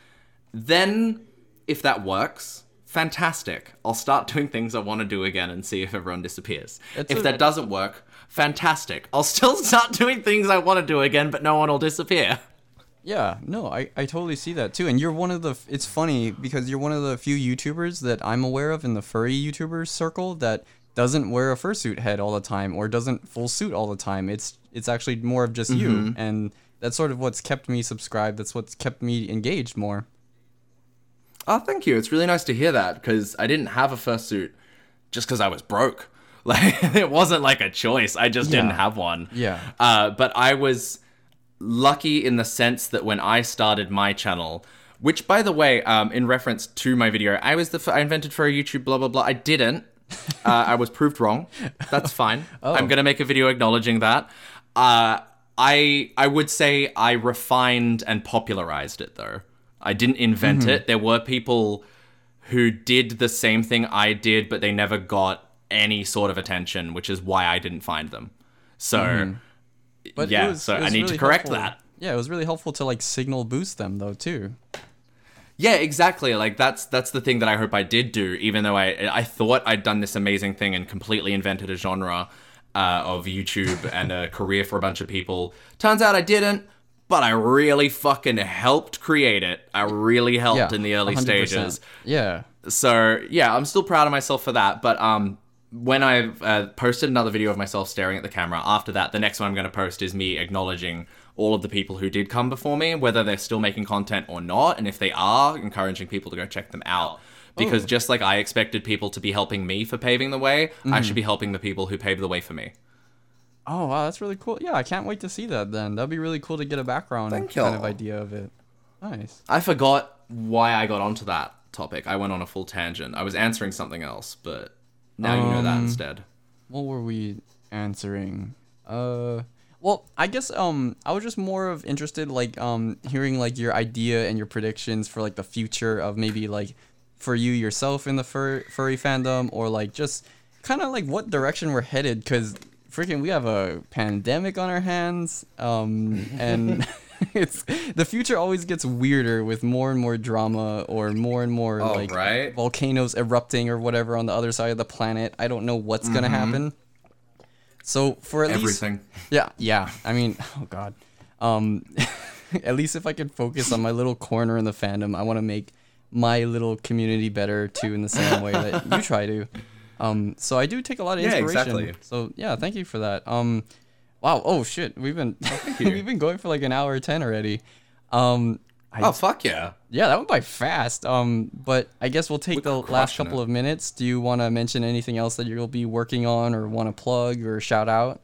Then, if that works, fantastic. I'll start doing things I want to do again and see if everyone disappears. It's if a- that doesn't work, fantastic. I'll still start doing things I want to do again, but no one will disappear. Yeah, no, I, I totally see that too. And you're one of the... It's funny because you're one of the few YouTubers that I'm aware of in the furry YouTuber circle that doesn't wear a fursuit head all the time or doesn't full suit all the time. It's, it's actually more of just mm-hmm. you and... That's sort of what's kept me subscribed. That's what's kept me engaged more. Oh, thank you. It's really nice to hear that because I didn't have a fursuit just because I was broke. Like, it wasn't like a choice. I just yeah. didn't have one. Yeah. Uh, but I was lucky in the sense that when I started my channel, which, by the way, um, in reference to my video, I was the f- I invented for a YouTube, blah, blah, blah. I didn't. uh, I was proved wrong. That's fine. oh. I'm going to make a video acknowledging that. Uh I I would say I refined and popularized it, though. I didn't invent mm-hmm. it. There were people who did the same thing I did, but they never got any sort of attention, which is why I didn't find them. So, mm-hmm. but yeah, was, so I need really to correct helpful. that. Yeah, it was really helpful to, like, signal boost them, though, too. Yeah, exactly. Like, that's that's the thing that I hope I did do, even though I I thought I'd done this amazing thing and completely invented a genre. Uh, of YouTube and a career for a bunch of people. Turns out I didn't, but I really fucking helped create it. I really helped yeah, in the early one hundred percent. Stages. Yeah. So, yeah, I'm still proud of myself for that. But um, when I uh, posted another video of myself staring at the camera, after that, the next one I'm going to post is me acknowledging all of the people who did come before me, whether they're still making content or not. And if they are, encouraging people to go check them out. Because Ooh. just like I expected people to be helping me for paving the way, mm. I should be helping the people who paved the way for me. Oh, wow, that's really cool. Yeah, I can't wait to see that then. That'd be really cool to get a background Thank kind y'all. of idea of it. Nice. I forgot why I got onto that topic. I went on a full tangent. I was answering something else, but now um, you know that instead. What were we answering? Uh... Well, I guess um I was just more of interested like um hearing like your idea and your predictions for like the future of maybe like for you yourself in the fur- furry fandom, or like just kind of like what direction we're headed, because freaking we have a pandemic on our hands, um and it's the future always gets weirder with more and more drama or more and more oh, like right? volcanoes erupting or whatever on the other side of the planet. I don't know what's mm-hmm. gonna happen. So for at everything. least yeah yeah I mean oh god um at least if I could focus on my little corner in the fandom, I want to make my little community better too, in the same way that you try to. Um, so I do take a lot of yeah, inspiration. Exactly. So yeah, thank you for that. Um, wow. Oh shit, we've been oh, we've been going for like an hour or ten already. Um, I, oh fuck yeah. Yeah, that went by fast. Um, but I guess we'll take we're the last couple it. of minutes. Do you want to mention anything else that you'll be working on, or want to plug or shout out?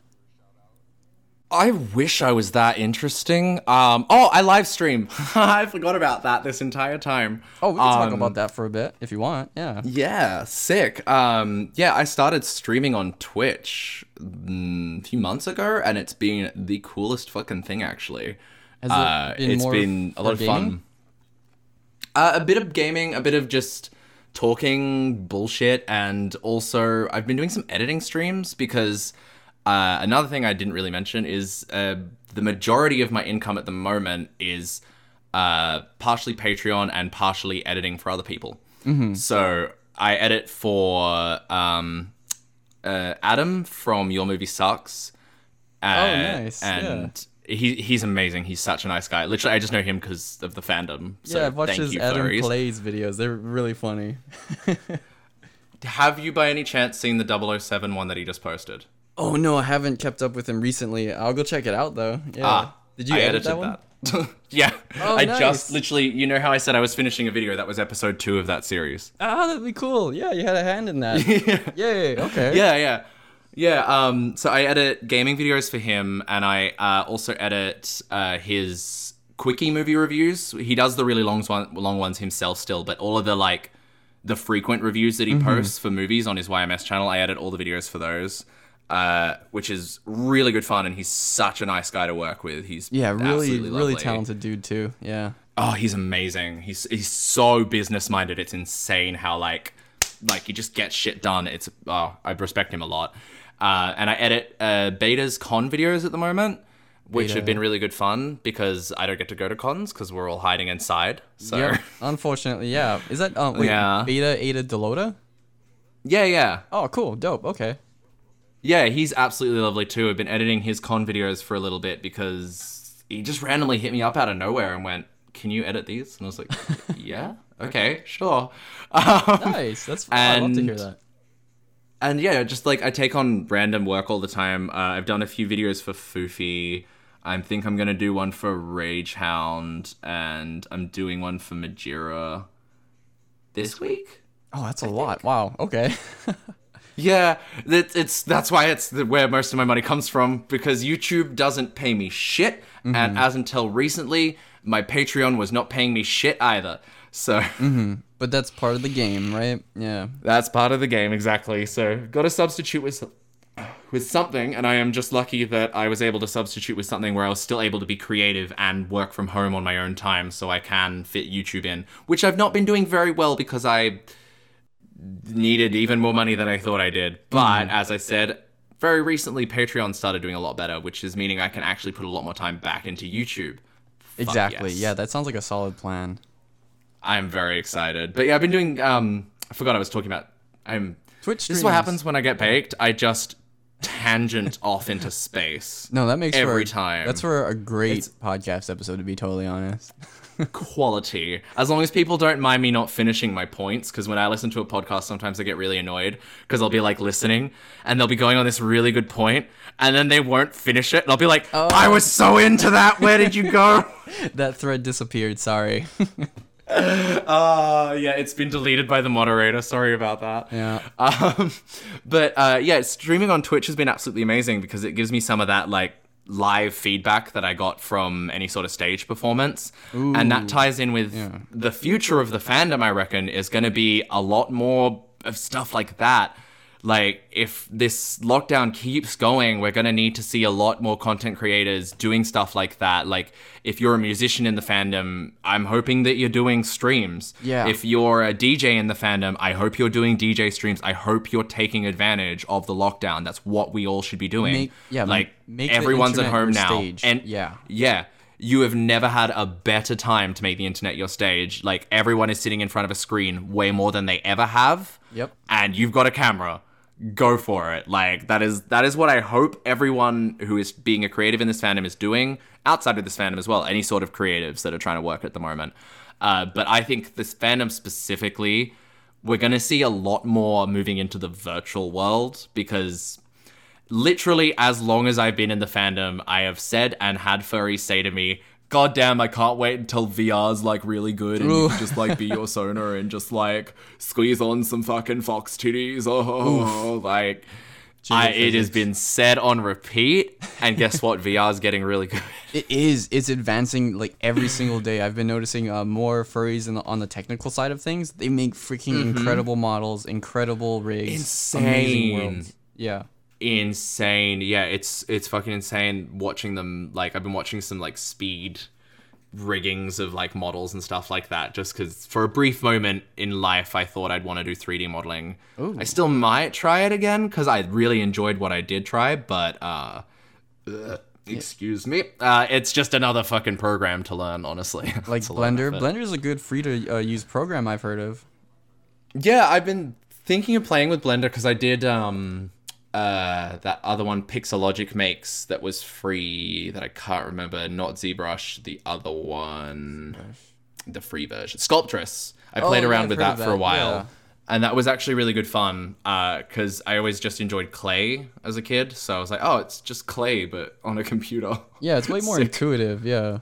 I wish I was that interesting. Um, oh, I live stream. I forgot about that this entire time. Oh, we can um, talk about that for a bit if you want. Yeah. Yeah, sick. Um, yeah, I started streaming on Twitch mm, a few months ago, and it's been the coolest fucking thing, actually. Has uh, it been it's more been a lot of gaming? fun. Uh, a bit of gaming, a bit of just talking bullshit, and also I've been doing some editing streams because... Uh, another thing I didn't really mention is uh, the majority of my income at the moment is uh, partially Patreon and partially editing for other people. Mm-hmm. So I edit for um, uh, Adam from Your Movie Sucks. Uh, oh, nice. And yeah. he, he's amazing. He's such a nice guy. Literally, I just know him because of the fandom. So yeah, I've watched his Adam Furries. Plays videos. They're really funny. Have you by any chance seen the double oh seven one that he just posted? Oh, no, I haven't kept up with him recently. I'll go check it out, though. Yeah. Ah, Did you I edit edited that? that. yeah. Oh, I nice. just literally, you know how I said I was finishing a video? That was episode two of that series. Ah, that'd be cool. Yeah, you had a hand in that. yeah. Yay, okay. Yeah, yeah. Yeah, um, so I edit gaming videos for him, and I uh, also edit uh, his quickie movie reviews. He does the really long, one, long ones himself still, but all of the, like, the frequent reviews that he mm-hmm. posts for movies on his Y M S channel, I edit all the videos for those. Uh, which is really good fun, and he's such a nice guy to work with. He's yeah, really, really lovely. talented dude too. Yeah. Oh, he's amazing. He's he's so business minded. It's insane how like like he just gets shit done. It's oh, I respect him a lot. Uh, and I edit uh, Beta's con videos at the moment, which Beta. have been really good fun because I don't get to go to cons because we're all hiding inside. So yep. unfortunately, yeah. Is that um, wait, yeah. Beta Ada Delota? Yeah, yeah. Oh, cool, dope. Okay. Yeah, he's absolutely lovely too. I've been editing his con videos for a little bit because he just randomly hit me up out of nowhere and went, "Can you edit these?" And I was like, "Yeah, okay, sure." Um, nice. That's. And, I love to hear that. And yeah, just like I take on random work all the time. Uh, I've done a few videos for Foofy. I think I'm gonna do one for Ragehound, and I'm doing one for Majira this week. Oh, that's a I lot. Think. Wow. Okay. Yeah, that it's that's why it's the, where most of my money comes from, because YouTube doesn't pay me shit, mm-hmm. and as until recently, my Patreon was not paying me shit either. So, mm-hmm. but that's part of the game, right? Yeah, that's part of the game, exactly. So, got to substitute with with something, and I am just lucky that I was able to substitute with something where I was still able to be creative and work from home on my own time, so I can fit YouTube in, which I've not been doing very well because I. needed even more money than I thought I did. But mm. as I said, very recently Patreon started doing a lot better, which is meaning I can actually put a lot more time back into YouTube. Exactly. Yes. Yeah, that sounds like a solid plan. I'm very excited. But yeah, I've been doing, um, I forgot I was talking about, I'm, Twitch streams. This is what happens when I get baked. I just tangent off into space. No, that makes every for, time. That's for a great it's, podcast episode, to be totally honest. Quality, as long as people don't mind me not finishing my points, because when I listen to a podcast sometimes I get really annoyed because I'll be like listening and they'll be going on this really good point and then they won't finish it and I'll be like, oh. I was so into that, where did you go? That thread disappeared, sorry. Uh yeah, it's been deleted by the moderator, sorry about that. Yeah. Um but uh yeah, streaming on Twitch has been absolutely amazing because it gives me some of that like live feedback that I got from any sort of stage performance. Ooh, and that ties in with yeah. the future of the fandom, I reckon, is going to be a lot more of stuff like that. like, if this lockdown keeps going, we're going to need to see a lot more content creators doing stuff like that. Like, if you're a musician in the fandom, I'm hoping that you're doing streams. Yeah. If you're a D J in the fandom, I hope you're doing D J streams. I hope you're taking advantage of the lockdown. That's what we all should be doing. Make, yeah, like, make everyone's at home now. Stage. And yeah. Yeah. You have never had a better time to make the internet your stage. Like, everyone is sitting in front of a screen way more than they ever have. Yep. And you've got a camera. Go for it. Like, that is that is what I hope everyone who is being a creative in this fandom is doing, outside of this fandom as well, any sort of creatives that are trying to work at the moment. Uh, but I think this fandom specifically, we're going to see a lot more moving into the virtual world, because... literally, as long as I've been in the fandom, I have said and had furries say to me, "God damn, I can't wait until V R's like really good and you can just like be your Sona and just like squeeze on some fucking fox titties." Oh, oof. Like I, it has been said on repeat. And guess what? V R's getting really good. It is. It's advancing like every single day. I've been noticing uh, more furries in the, on the technical side of things. They make freaking mm-hmm. incredible models, incredible rigs, insane, amazing worlds. Yeah. Insane. Yeah, it's it's fucking insane watching them. Like, I've been watching some like speed riggings of like models and stuff like that, just because for a brief moment in life I thought I'd want to do three D modeling. Ooh. I still might try it again because I really enjoyed what I did try, but uh ugh, excuse me uh it's just another fucking program to learn, honestly. Like Blender Blender is a good free to uh, use program I've heard of. Yeah, I've been thinking of playing with Blender because I did um Uh, that other one Pixelogic makes that was free that I can't remember. Not ZBrush, the other one, the free version. Sculptress. I oh, played around yeah, with that, that for a while, yeah. And that was actually really good fun. Uh, because I always just enjoyed clay as a kid, so I was like, oh, it's just clay but on a computer. Yeah, it's way more intuitive. Yeah,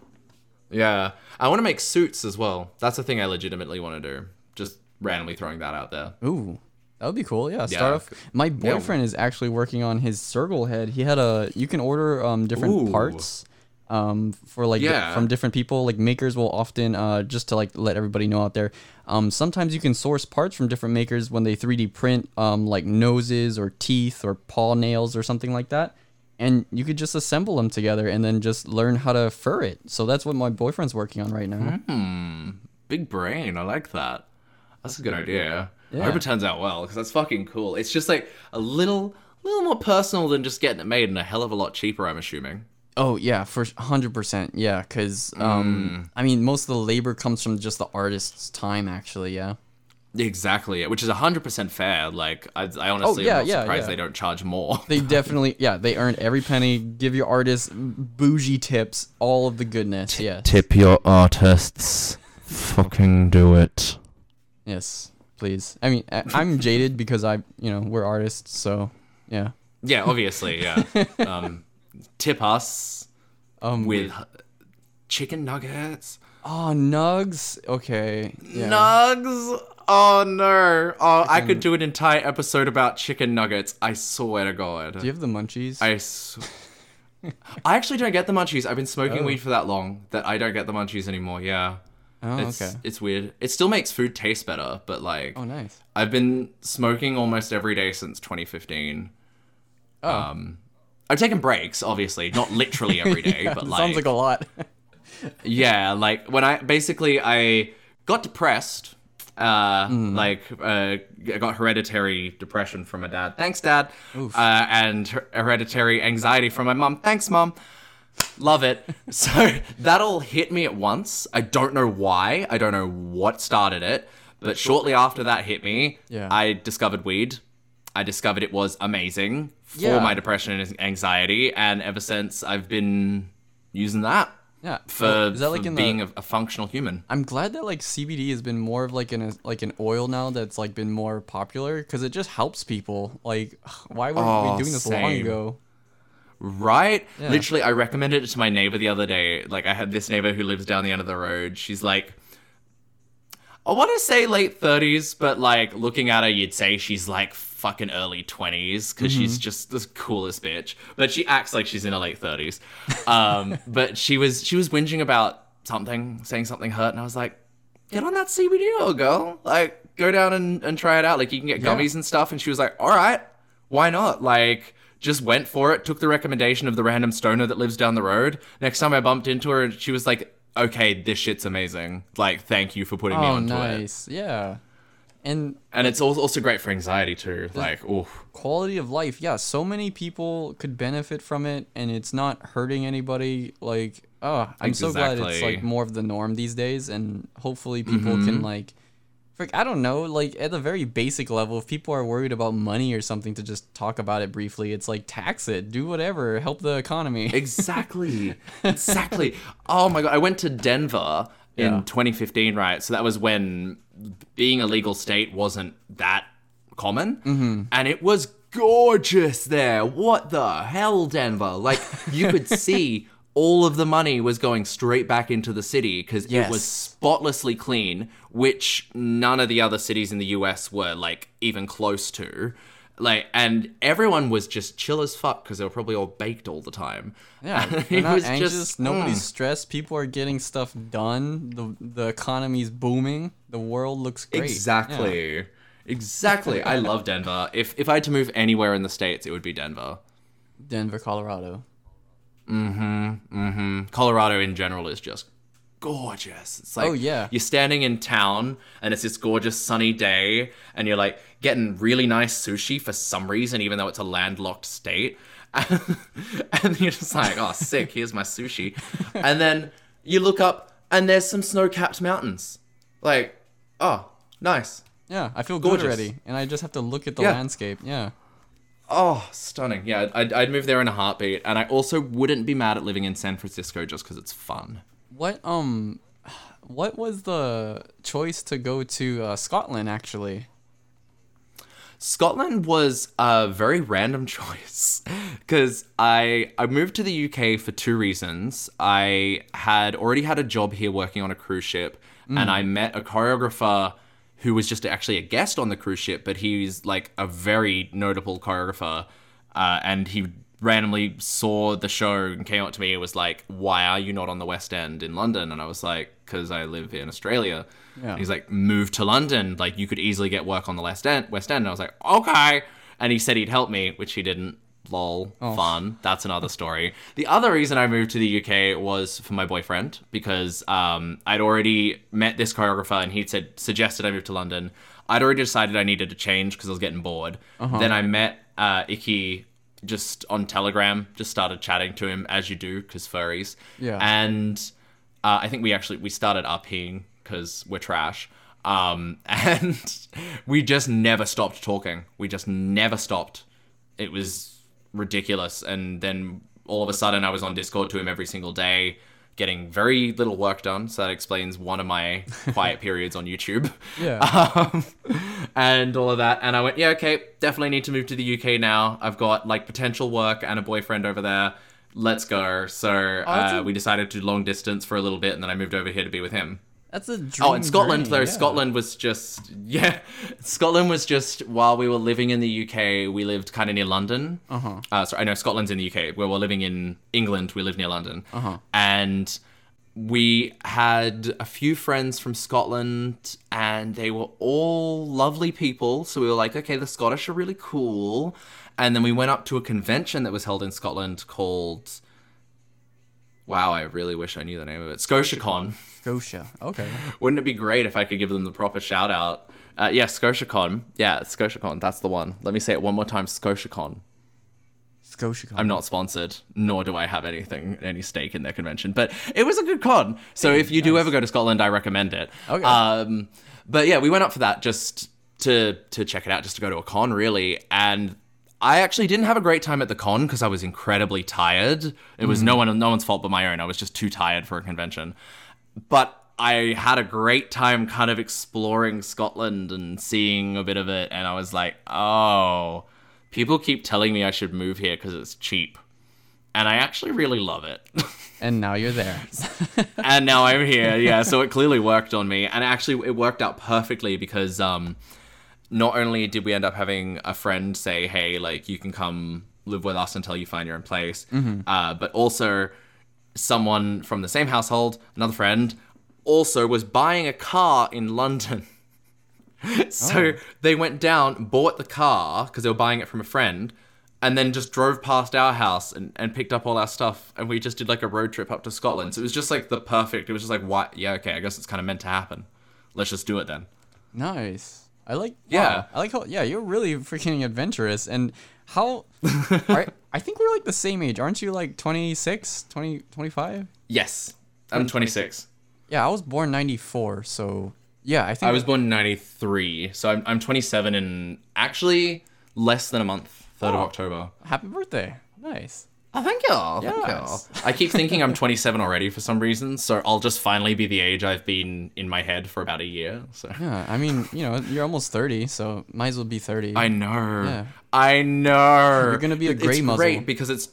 yeah. I want to make suits as well. That's a thing I legitimately want to do. Just randomly throwing that out there. Ooh. That would be cool, yeah. Start yeah. off. My boyfriend yeah. is actually working on his circle head. He had a. You can order um different Ooh. parts, um for like yeah. di- from different people. Like makers will often uh just to like let everybody know out there. Um, sometimes you can source parts from different makers when they three D print um like noses or teeth or paw nails or something like that, and you could just assemble them together and then just learn how to fur it. So that's what my boyfriend's working on right now. Mm, big brain, I like that. That's, that's a good idea. idea. Yeah. I hope it turns out well, because that's fucking cool. It's just like a little little more personal than just getting it made, and a hell of a lot cheaper, I'm assuming. Oh, yeah, for one hundred percent. Yeah, because, um, mm. I mean, most of the labor comes from just the artist's time, actually, yeah. Exactly, which is one hundred percent fair. Like, I, I honestly oh, yeah, am not yeah, surprised yeah. they don't charge more. They definitely, yeah, they earn every penny. Give your artists bougie tips, all of the goodness, T- yeah. Tip your artists. Fucking do it. Yes. Please. I mean, I'm jaded because I, you know, we're artists, so yeah. Yeah, obviously, yeah. um, tip us um, with chicken nuggets. Oh, nugs. Okay. Yeah. Nugs. Oh no. Oh, chicken. I could do an entire episode about chicken nuggets. I swear to God. Do you have the munchies? I. Sw- I actually don't get the munchies. I've been smoking oh. weed for that long that I don't get the munchies anymore. Yeah. Oh, it's, okay. It's weird. It still makes food taste better, but like... Oh, nice. I've been smoking almost every day since twenty fifteen. Oh. Um, I've taken breaks, obviously. Not literally every day, yeah, but like... Sounds like a lot. Yeah, like when I... Basically, I got depressed. Uh, mm. Like, uh, I got hereditary depression from my dad. Thanks, Dad. Oof. Uh, and hereditary anxiety from my mom. Thanks, Mom. Love it. So that all hit me at once. I don't know why. I don't know what started it. But shortly after that hit me, yeah. I discovered weed. I discovered it was amazing for yeah. my depression and anxiety. And ever since, I've been using that yeah. for, Is that like for in being the... a, a functional human. I'm glad that like C B D has been more of like an like an oil now that's like been more popular, because it just helps people. Like, why were oh, we doing this same. long ago? Right? Yeah. Literally, I recommended it to my neighbor the other day. Like, I had this neighbor who lives down the end of the road. She's like, I want to say late thirties, but like looking at her, you'd say she's like fucking early twenties, because mm-hmm. she's just the coolest bitch. But she acts like she's in her late thirties. Um, but she was she was whinging about something, saying something hurt, and I was like, get on that C B D oil, girl. Like, go down and, and try it out. Like, you can get gummies yeah. and stuff. And she was like, all right. why not? Like, just went for it, took the recommendation of the random stoner that lives down the road. Next time I bumped into her, and she was like, okay, this shit's amazing. Like, thank you for putting oh, me onto nice. it. Oh, nice. Yeah. And and it's also great for anxiety, too. Like, oof. Quality of life. Yeah, so many people could benefit from it, and it's not hurting anybody. Like, oh, I'm exactly. so glad it's, like, more of the norm these days, and hopefully people mm-hmm. can, like... I don't know, like, at the very basic level, if people are worried about money or something, to just talk about it briefly, it's like, tax it, do whatever, help the economy. Exactly. Exactly. Oh, my God. I went to Denver yeah. in twenty fifteen, right? So that was when being a legal state wasn't that common. Mm-hmm. And it was gorgeous there. What the hell, Denver? Like, you could see... all of the money was going straight back into the city because yes. it was spotlessly clean, which none of the other cities in the U S were, like, even close to. Like, and everyone was just chill as fuck because they were probably all baked all the time. Yeah, it was anxious, just nobody's mm. stressed. People are getting stuff done. The the economy's booming. The world looks great. Exactly, yeah. exactly. I love Denver. If if I had to move anywhere in the States, it would be Denver. Denver, Colorado. Mm-hmm, mm-hmm. Colorado in general is just gorgeous. It's like oh, yeah. you're standing in town and it's this gorgeous sunny day and you're like getting really nice sushi for some reason, even though it's a landlocked state. And you're just like, oh, sick, here's my sushi. And then you look up and there's some snow-capped mountains. Like, oh, nice. Yeah, I feel gorgeous. Good already. And I just have to look at the yeah. landscape. Yeah. Oh, stunning. Yeah, I'd, I'd move there in a heartbeat. And I also wouldn't be mad at living in San Francisco just because it's fun. What um, what was the choice to go to uh, Scotland, actually? Scotland was a very random choice because I, I moved to the U K for two reasons. I had already had a job here working on a cruise ship mm. and I met a choreographer who was just actually a guest on the cruise ship, but he's like a very notable choreographer. Uh, and he randomly saw the show and came up to me and was like, why are you not on the West End in London? And I was like, because I live in Australia. Yeah. And he's like, move to London. Like, you could easily get work on the West End. West End. And I was like, okay. And he said he'd help me, which he didn't. Lol, oh. Fun. That's another story. The other reason I moved to the U K was for my boyfriend because um, I'd already met this choreographer and he'd said suggested I move to London. I'd already decided I needed to change because I was getting bored. Uh-huh. Then I met uh, Icky just on Telegram, just started chatting to him as you do because furries. Yeah. And uh, I think we actually we started upping because we're trash. Um, and we just never stopped talking. We just never stopped. It was ridiculous. And then all of a sudden I was on Discord to him every single day getting very little work done, so that explains one of my quiet periods on YouTube. Yeah. Um, and all of that, and I went, yeah, okay, definitely need to move to the U K now. I've got like potential work and a boyfriend over there, let's go. So uh, we decided to long distance for a little bit, and then I moved over here to be with him. That's a dream. Oh, in Scotland, journey, though, yeah. Scotland was just, yeah. Scotland was just, while we were living in the U K, we lived kind of near London. Uh-huh. Uh, sorry, I know Scotland's in the U K. Where we're living in England, we lived near London. Uh-huh. And we had a few friends from Scotland, and they were all lovely people. So we were like, okay, the Scottish are really cool. And then we went up to a convention that was held in Scotland called... Wow, I really wish I knew the name of it. ScotiaCon. Scotia, okay. Wouldn't it be great if I could give them the proper shout out? Uh, yeah, ScotiaCon. Yeah, ScotiaCon, that's the one. Let me say it one more time, ScotiaCon. ScotiaCon. I'm not sponsored, nor do I have anything, any stake in their convention, but it was a good con. So if you nice. do ever go to Scotland, I recommend it. Okay. Um, but yeah, we went up for that just to to check it out, just to go to a con, really. And I actually didn't have a great time at the con because I was incredibly tired. It was mm. no one, no one's fault but my own. I was just too tired for a convention. But I had a great time kind of exploring Scotland and seeing a bit of it. And I was like, oh, people keep telling me I should move here because it's cheap. And I actually really love it. And now you're there. And now I'm here. Yeah, so it clearly worked on me. And actually, it worked out perfectly because... um, not only did we end up having a friend say, hey, like, you can come live with us until you find your own place, mm-hmm. uh, but also someone from the same household, another friend, also was buying a car in London. So oh. they went down, bought the car because they were buying it from a friend, and then just drove past our house and, and picked up all our stuff, and we just did like a road trip up to Scotland. So it was just like the perfect. It was just like, why? Yeah, okay, I guess it's kind of meant to happen. Let's just do it then. Nice. I like. Yeah, wow, I like how. Yeah, you're really freaking adventurous. And how? Are, I think we're like the same age, aren't you? Like twenty-six, twenty, twenty-five? Yes, I'm twenty-six. Yeah, I was born ninety-four, so. Yeah, I think I was born in ninety-three, so I'm I'm twenty-seven in actually less than a month, third oh, of October. Happy birthday! Nice. Oh, thank you. Yes. Thank you. I keep thinking I'm twenty-seven already for some reason, so I'll just finally be the age I've been in my head for about a year. So yeah, I mean, you know, you're almost thirty, so might as well be thirty. I know. Yeah. I know. You're gonna be a gray it's muzzle. It's great because it's.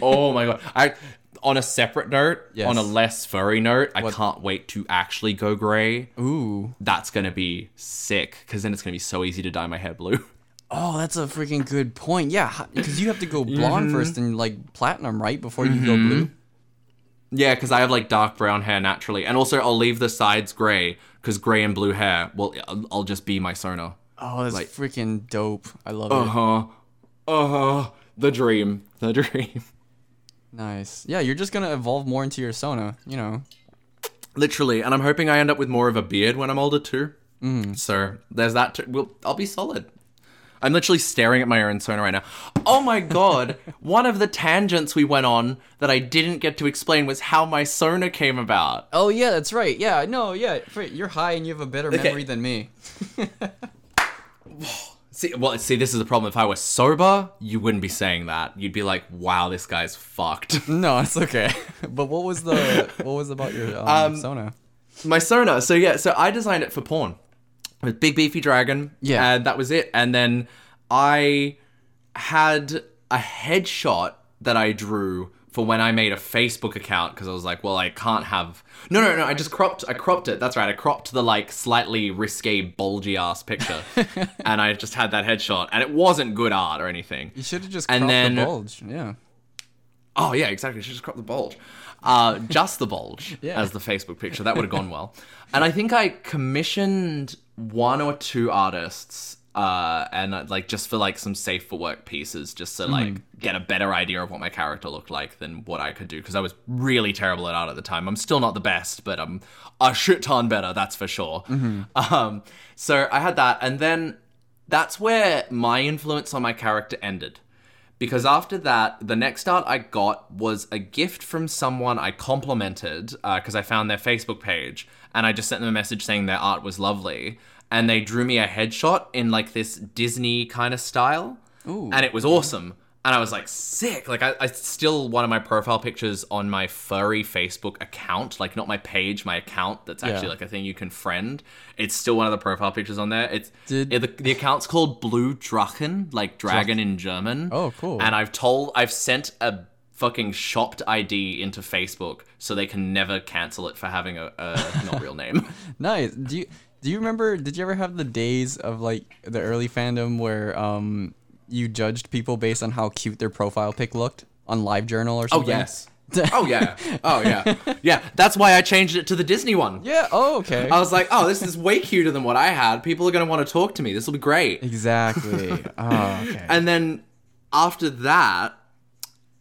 Oh my god! I. On a separate note, yes. on a less furry note, what? I can't wait to actually go grey. Ooh. That's going to be sick, because then it's going to be so easy to dye my hair blue. Oh, that's a freaking good point. Yeah, because you have to go blonde mm-hmm. first and, like, platinum, right, before mm-hmm. you go blue? Yeah, because I have, like, dark brown hair naturally. And also, I'll leave the sides grey, because grey and blue hair, well, I'll just be my Sona. Oh, that's like, freaking dope. I love uh-huh, it. Uh-huh. Uh-huh. The dream. The dream. Nice. Yeah, you're just going to evolve more into your Sona, you know. Literally. And I'm hoping I end up with more of a beard when I'm older, too. Mm. So there's that. T- we'll, I'll be solid. I'm literally staring at my own Sona right now. Oh, my God. One of the tangents we went on that I didn't get to explain was how my Sona came about. Oh, yeah, that's right. Yeah, no, yeah. You're high and you have a better okay. memory than me. See, well, see, this is the problem. If I were sober, you wouldn't be saying that. You'd be like, "Wow, this guy's fucked." No, it's okay. But what was the what was about your um, um, Sona? My Sona. So yeah, so I designed it for porn with big beefy dragon. Yeah, and that was it. And then I had a headshot that I drew for when I made a Facebook account because I was like, "Well, I can't have." No, no, no. I just cropped. I cropped it. That's right. I cropped the like slightly risque, bulgy ass picture, and I just had that headshot, and it wasn't good art or anything. You should have just cropped and then, the bulge. Yeah. Oh yeah, exactly. You should just crop the bulge, uh, just the bulge yeah. as the Facebook picture. That would have gone well. And I think I commissioned one or two artists, uh, and like just for like some safe for work pieces, just to like mm. get a better idea of what my character looked like than what I could do, because I was really terrible at art at the time. I'm still not the best, but I'm a shit ton better, that's for sure. Mm-hmm. Um, so I had that, and then that's where my influence on my character ended, because after that, the next art I got was a gift from someone I complimented because uh, I found their Facebook page, and I just sent them a message saying their art was lovely. And they drew me a headshot in, like, this Disney kind of style. Ooh. And it was awesome. And I was, like, sick. Like, I, I still, one of my profile pictures on my furry Facebook account, like, not my page, my account, that's actually, yeah. like, a thing you can friend. It's still one of the profile pictures on there. It's Did... it, the, the account's called Blu Dragon, like, dragon in German. Oh, cool. And I've told, I've sent a fucking shopped I D into Facebook so they can never cancel it for having a, a not real name. Nice. Do you... Do you remember, did you ever have the days of, like, the early fandom where um you judged people based on how cute their profile pic looked on LiveJournal or something? Oh, yes. Oh, yeah. Oh, yeah. Yeah, that's why I changed it to the Disney one. Yeah, oh, okay. I was like, oh, this is way cuter than what I had. People are going to want to talk to me. This will be great. Exactly. Oh, okay. And then after that,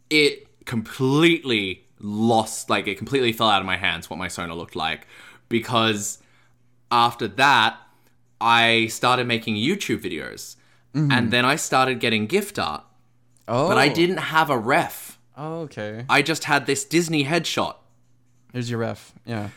it completely lost, like, it completely fell out of my hands what my Sona looked like, because... After that, I started making YouTube videos, mm-hmm. and then I started getting gift art, oh. but I didn't have a ref. Oh, okay. I just had this Disney headshot. Here's your ref, yeah.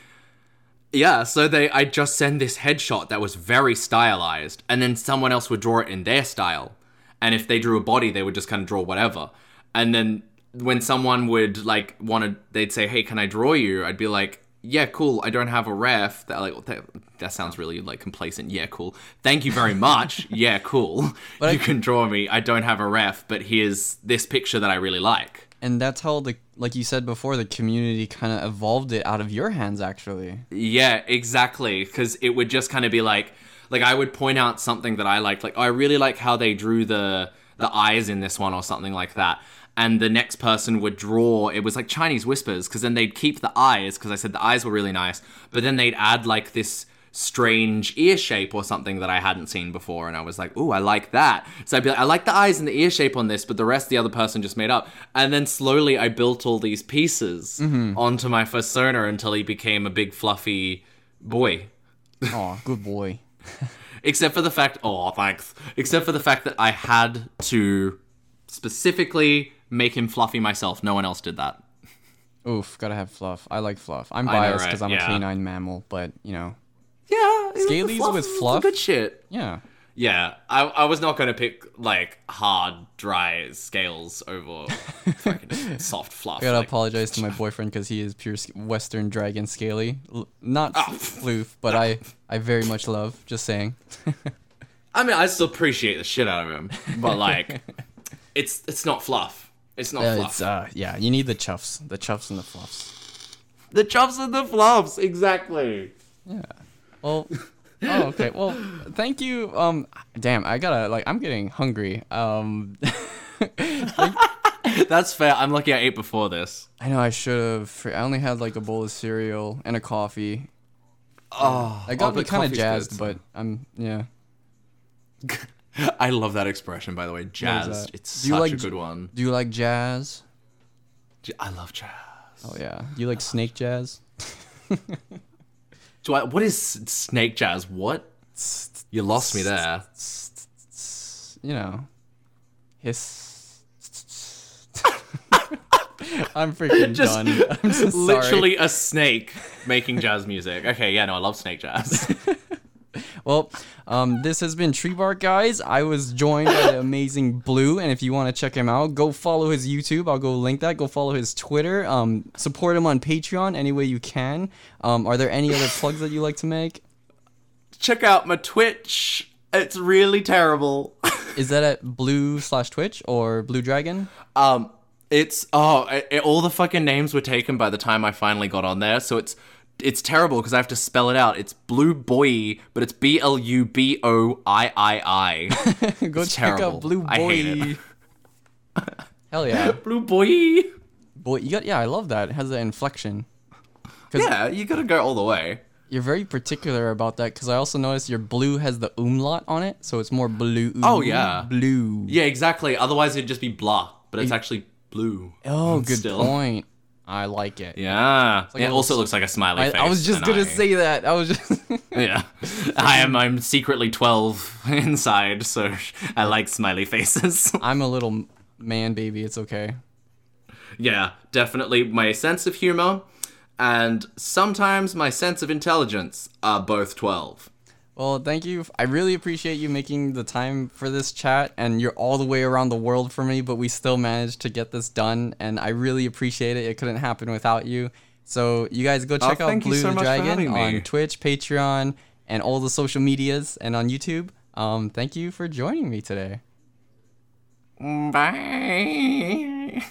Yeah, so they, I just send this headshot that was very stylized, and then someone else would draw it in their style, and if they drew a body, they would just kind of draw whatever, and then when someone would, like, want to, they'd say, hey, can I draw you? I'd be like, yeah, cool, I don't have a ref. That, like, that, that sounds really, like, complacent. Yeah, cool. Thank you very much. Yeah, cool. But you I, can draw me. I don't have a ref, but here's this picture that I really like. And that's how, the like you said before, the community kind of evolved it out of your hands, actually. Yeah, exactly. Because it would just kind of be like... Like, I would point out something that I liked. Like, oh, I really like how they drew the the eyes in this one or something like that. And the next person would draw, it was like Chinese whispers, because then they'd keep the eyes, because I said the eyes were really nice, but then they'd add like this strange ear shape or something that I hadn't seen before, and I was like, ooh, I like that. So I'd be like, I like the eyes and the ear shape on this, but the rest the other person just made up. And then slowly I built all these pieces mm-hmm. onto my fursona until he became a big fluffy boy. Oh, good boy. Except for the fact, oh, thanks. Except for the fact that I had to specifically make him fluffy myself. No one else did that. Oof, gotta have fluff. I like fluff. I'm biased because right? I'm yeah. a canine mammal, but, you know. Yeah. Scalies fluff, with fluff. Good shit. Yeah. Yeah. I, I was not going to pick, like, hard, dry scales over fucking soft fluff. I gotta like, apologize to my boyfriend because he is pure Western dragon scaly. L- not oh. floof, but I, I very much love. Just saying. I mean, I still appreciate the shit out of him, but, like, it's it's not fluff. It's not uh, fluff. It's, uh, yeah, you need the chuffs. The chuffs and the fluffs. The chuffs and the fluffs, exactly. Yeah. Well, oh, okay. Well, thank you. Um, damn, I gotta, like, I'm getting hungry. Um, like, that's fair. I'm lucky I ate before this. I know, I should have. I only had, like, a bowl of cereal and a coffee. Oh. I got oh, kind of jazzed, good. But I'm, yeah. I love that expression, by the way. Jazzed. It's such like, a good one. Do you like jazz? I love jazz. Oh, yeah. You like I snake jazz? Do I? What is snake jazz? What? You lost me there. You know. Hiss. I'm freaking just done. I'm just literally sorry. A snake making jazz music. Okay, yeah, no, I love snake jazz. Well, um, this has been TreeBark, guys. I was joined by the amazing Blu, and if you want to check him out, go follow his YouTube. I'll go link that. Go follow his Twitter. Um, support him on Patreon any way you can. Um, are there any other plugs that you like to make? Check out my Twitch. It's really terrible. Is that at Blu slash Twitch or Blu Dragon? Um, it's oh, it, it, all the fucking names were taken by the time I finally got on there, so it's. It's terrible because I have to spell it out. It's Blu Boy, but it's B L U B O I I I. Go it's check terrible. Out Blu Boy. I hate it. Hell yeah, Blu Boy. Boy, you got yeah. I love that. It has that inflection. Yeah, you gotta go all the way. You're very particular about that because I also noticed your Blu has the umlaut on it, so it's more blue. Oh yeah, blue. Yeah, exactly. Otherwise, it'd just be blah, but it's it, actually blue. Oh, good still. Point. I like it. Yeah. Like it also s- looks like a smiley I, face. I was just going to say that. I was just... yeah. I am, I'm secretly twelve inside, so I like smiley faces. I'm a little man baby. It's okay. Yeah, definitely. My sense of humor and sometimes my sense of intelligence are both twelve. Well, thank you. I really appreciate you making the time for this chat, and you're all the way around the world for me, but we still managed to get this done, and I really appreciate it. It couldn't happen without you. So you guys go check oh, out Blu so the Dragon on Twitch, Patreon, and all the social medias, and on YouTube. Um, thank you for joining me today. Bye.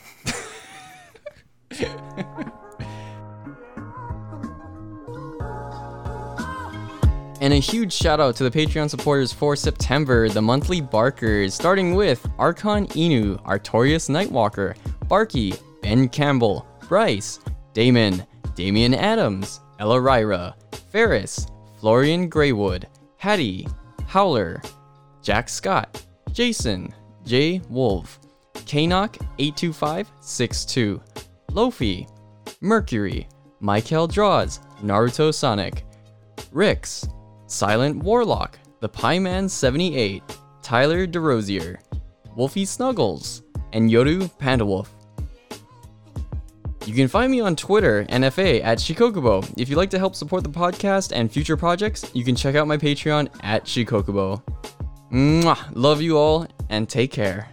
And a huge shout out to the Patreon supporters for September, the monthly Barkers, starting with Archon Inu, Artorius Nightwalker, Barky, Ben Campbell, Bryce, Damon, Damian Adams, Ella Ryra, Ferris, Florian Greywood, Hattie, Howler, Jack Scott, Jason, J. Wolf, Knock eight two five six two, Lofi, Mercury, Michael Draws, Naruto Sonic, Rix, Silent Warlock, The Pieman seventy-eight, Tyler DeRosier, Wolfie Snuggles, and Yoru Pandawolf. You can find me on Twitter and F A at Shikokubo. If you'd like to help support the podcast and future projects, you can check out my Patreon at Shikokubo. Mwah! Love you all, and take care.